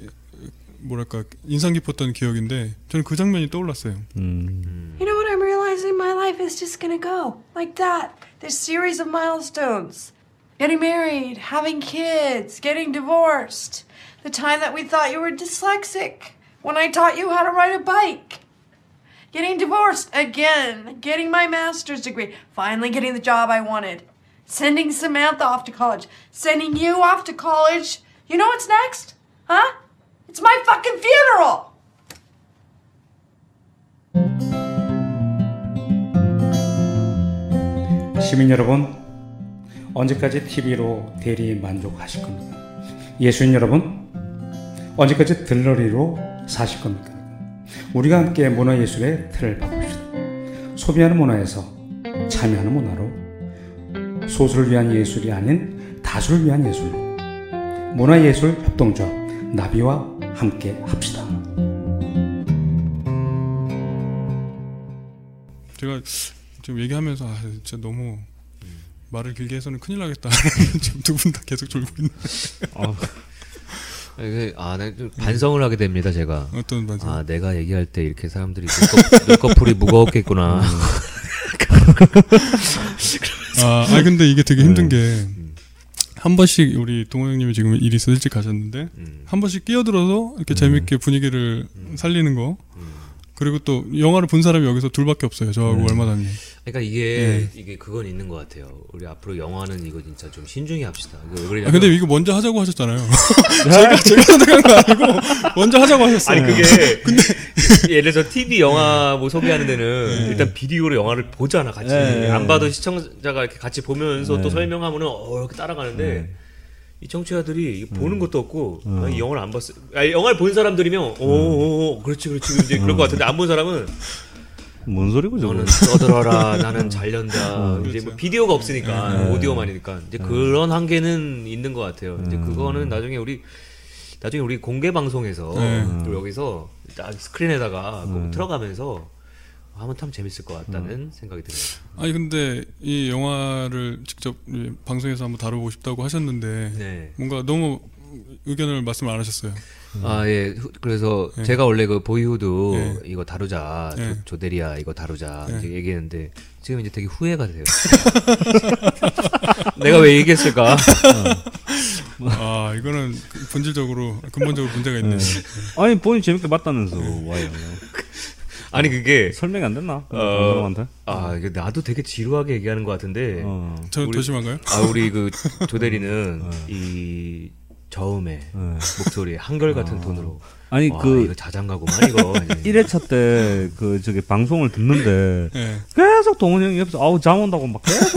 뭐랄까 인상 깊었던 기억인데 저는 그 장면이 떠올랐어요. You know what I'm realizing? My life is just gonna go like that. This series of milestones: getting married, having kids, getting divorced. The time that we thought you were dyslexic, when I taught you how to ride a bike. Getting divorced again, getting my master's degree, finally getting the job I wanted, sending Samantha off to college, sending you off to college. You know what's next? Huh? It's my fucking funeral. 시민 여러분, 언제까지 TV로 대리 만족하실 겁니까? 예수인 여러분, 언제까지 들러리로 사실 겁니까? 우리가 함께 문화 예술의 틀을 바꿉시다. 소비하는 문화에서 참여하는 문화로, 소수를 위한 예술이 아닌 다수를 위한 예술로, 문화 예술 협동조합 나비와 함께 합시다. 제가 지금 얘기하면서 진짜 너무 말을 길게 해서는 큰일 나겠다. 지금 두 분 다 계속 졸고 있는데. 좀 반성을 하게 됩니다. 제가 어떤 반성? 내가 얘기할 때 이렇게 사람들이 눈꺼풀이 무거웠겠구나. 근데 이게 되게 힘든 게. 한 번씩 우리 동호 형님이 지금 일이 있어 일찍 가셨는데 한 번씩 끼어들어서 이렇게 재밌게 분위기를 살리는 거 그리고 또 영화를 본 사람이 여기서 둘밖에 없어요. 저하고 얼마 전에 그러니까 이게 이게 그건 있는 것 같아요. 우리 앞으로 영화는 이거 진짜 좀 신중히 합시다. 아, 근데 이거 먼저 하자고 하셨잖아요. 제가 생각한 거 아니고 먼저 하자고 하셨어요. 아니 그게 근데 예를 들어 TV 영화 뭐 소개하는 데는 일단 비디오로 영화를 보잖아 같이. 안 봐도 시청자가 이렇게 같이 보면서 또 설명하면은 이렇게 따라가는데. 이 청취자들이 보는 것도 없고 아, 이 영화를 안 봤어요. 아, 영화를 본 사람들이면 오, 그렇지 이제 그럴 것 같은데 안 본 사람은 뭔 소리고 저거. 너는 떠들어라 나는 잘련다. 이제 뭐 비디오가 없으니까 오디오만이니까 이제 그런 한계는 있는 것 같아요. 이제 그거는 나중에 우리 공개 방송에서 여기서 스크린에다가 꼭 틀어가면서 하면 참 재밌을 것 같다는 생각이 드네요. 아니 근데 이 영화를 직접 방송에서 한번 다루고 싶다고 하셨는데 뭔가 너무 의견을 말씀을 안 하셨어요. 아 예, 그래서 제가 원래 그 보이후드 이거 다루자, 조데리아 이거 다루자 이제 얘기했는데 지금 이제 되게 후회가 돼요. 내가 왜 얘기했을까? 아 이거는 근본적으로 문제가 있네. 아니 본인 재밌게 봤다면서 와요. 아니 그게 설명이 안 됐나? 아 이게 나도 되게 지루하게 얘기하는 것 같은데. 저 더 심한가요? 아 우리 그 조대리는 이 저음의 목소리에 한결같은 톤으로. 아니 와, 그 이거 자장가구만 이거. 1회차 때 그 저기 방송을 듣는데 계속 동훈 형이 옆에서 아우 잠 온다고 막 계속.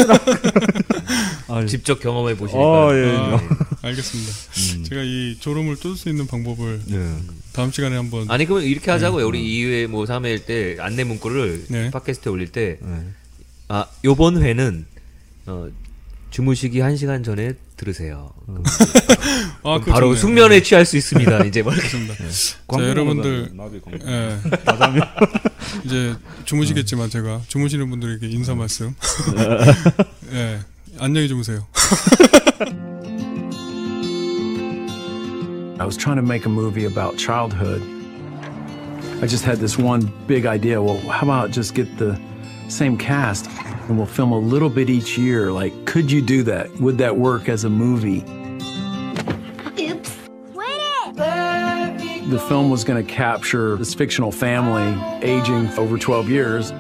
직접 경험해 보시니까. 알겠습니다. 제가 이 졸음을 뚫을 수 있는 방법을 다음 시간에 한번. 아니 그러면 이렇게 하자고요. 우리 2회 뭐 3회일 때 안내 문구를 팟캐스트에 올릴 때 아, 요번 회는 주무시기 1시간 전에 들으세요. 아, 바로 좋네요. 숙면에 취할 수 있습니다. 이제 말겠습니다. 자, 여러분들 이제 주무시겠지만 제가 주무시는 분들에게 인사 말씀. 예. 안녕히 주무세요. I was trying to make a movie about childhood. I just had this one big idea. Well, how about just get the same cast and we'll film a little bit each year. Like, could you do that? Would that work as a movie? Oops. Wait. The film was going to capture this fictional family aging over 12 years.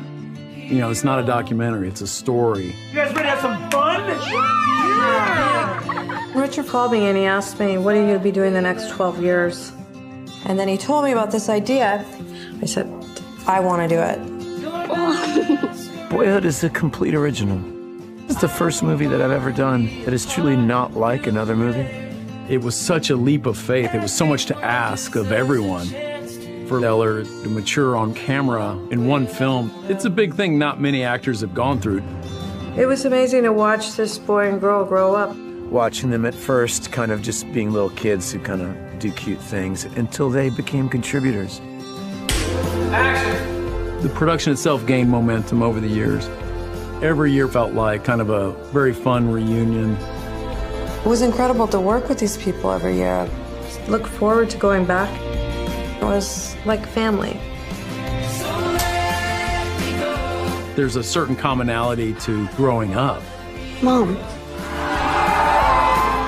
You know, it's not a documentary, it's a story. You guys ready to have some fun? Yeah! Richard called me and he asked me, what are you going to be doing the next 12 years? And then he told me about this idea. I said, I want to do it. Boyhood is a complete original. It's the first movie that I've ever done that is truly not like another movie. It was such a leap of faith. It was so much to ask of everyone. For Eller to mature on camera in one film. It's a big thing not many actors have gone through. It was amazing to watch this boy and girl grow up. Watching them at first kind of just being little kids who kind of do cute things until they became contributors. Action! The production itself gained momentum over the years. Every year felt like kind of a very fun reunion. It was incredible to work with these people every year. I look forward to going back. It was like family. There's a certain commonality to growing up. Mom.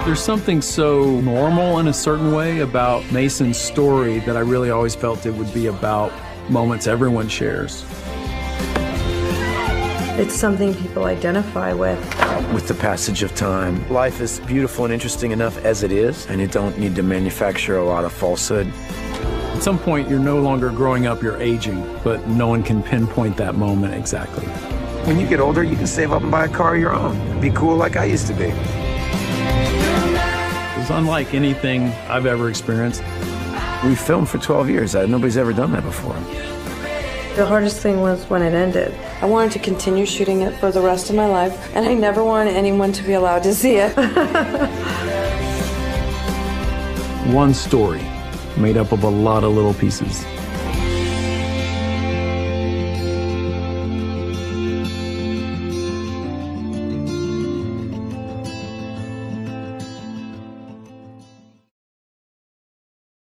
There's something so normal in a certain way about Mason's story that I really always felt it would be about moments everyone shares. It's something people identify with. With the passage of time, life is beautiful and interesting enough as it is, and you don't need to manufacture a lot of falsehood. At some point, you're no longer growing up, you're aging, but no one can pinpoint that moment exactly. When you get older, you can save up and buy a car of your own. Be cool like I used to be. It's unlike anything I've ever experienced. We filmed for 12 years. Nobody's ever done that before. The hardest thing was when it ended. I wanted to continue shooting it for the rest of my life, and I never wanted anyone to be allowed to see it. One story. Made up of a lot of little pieces.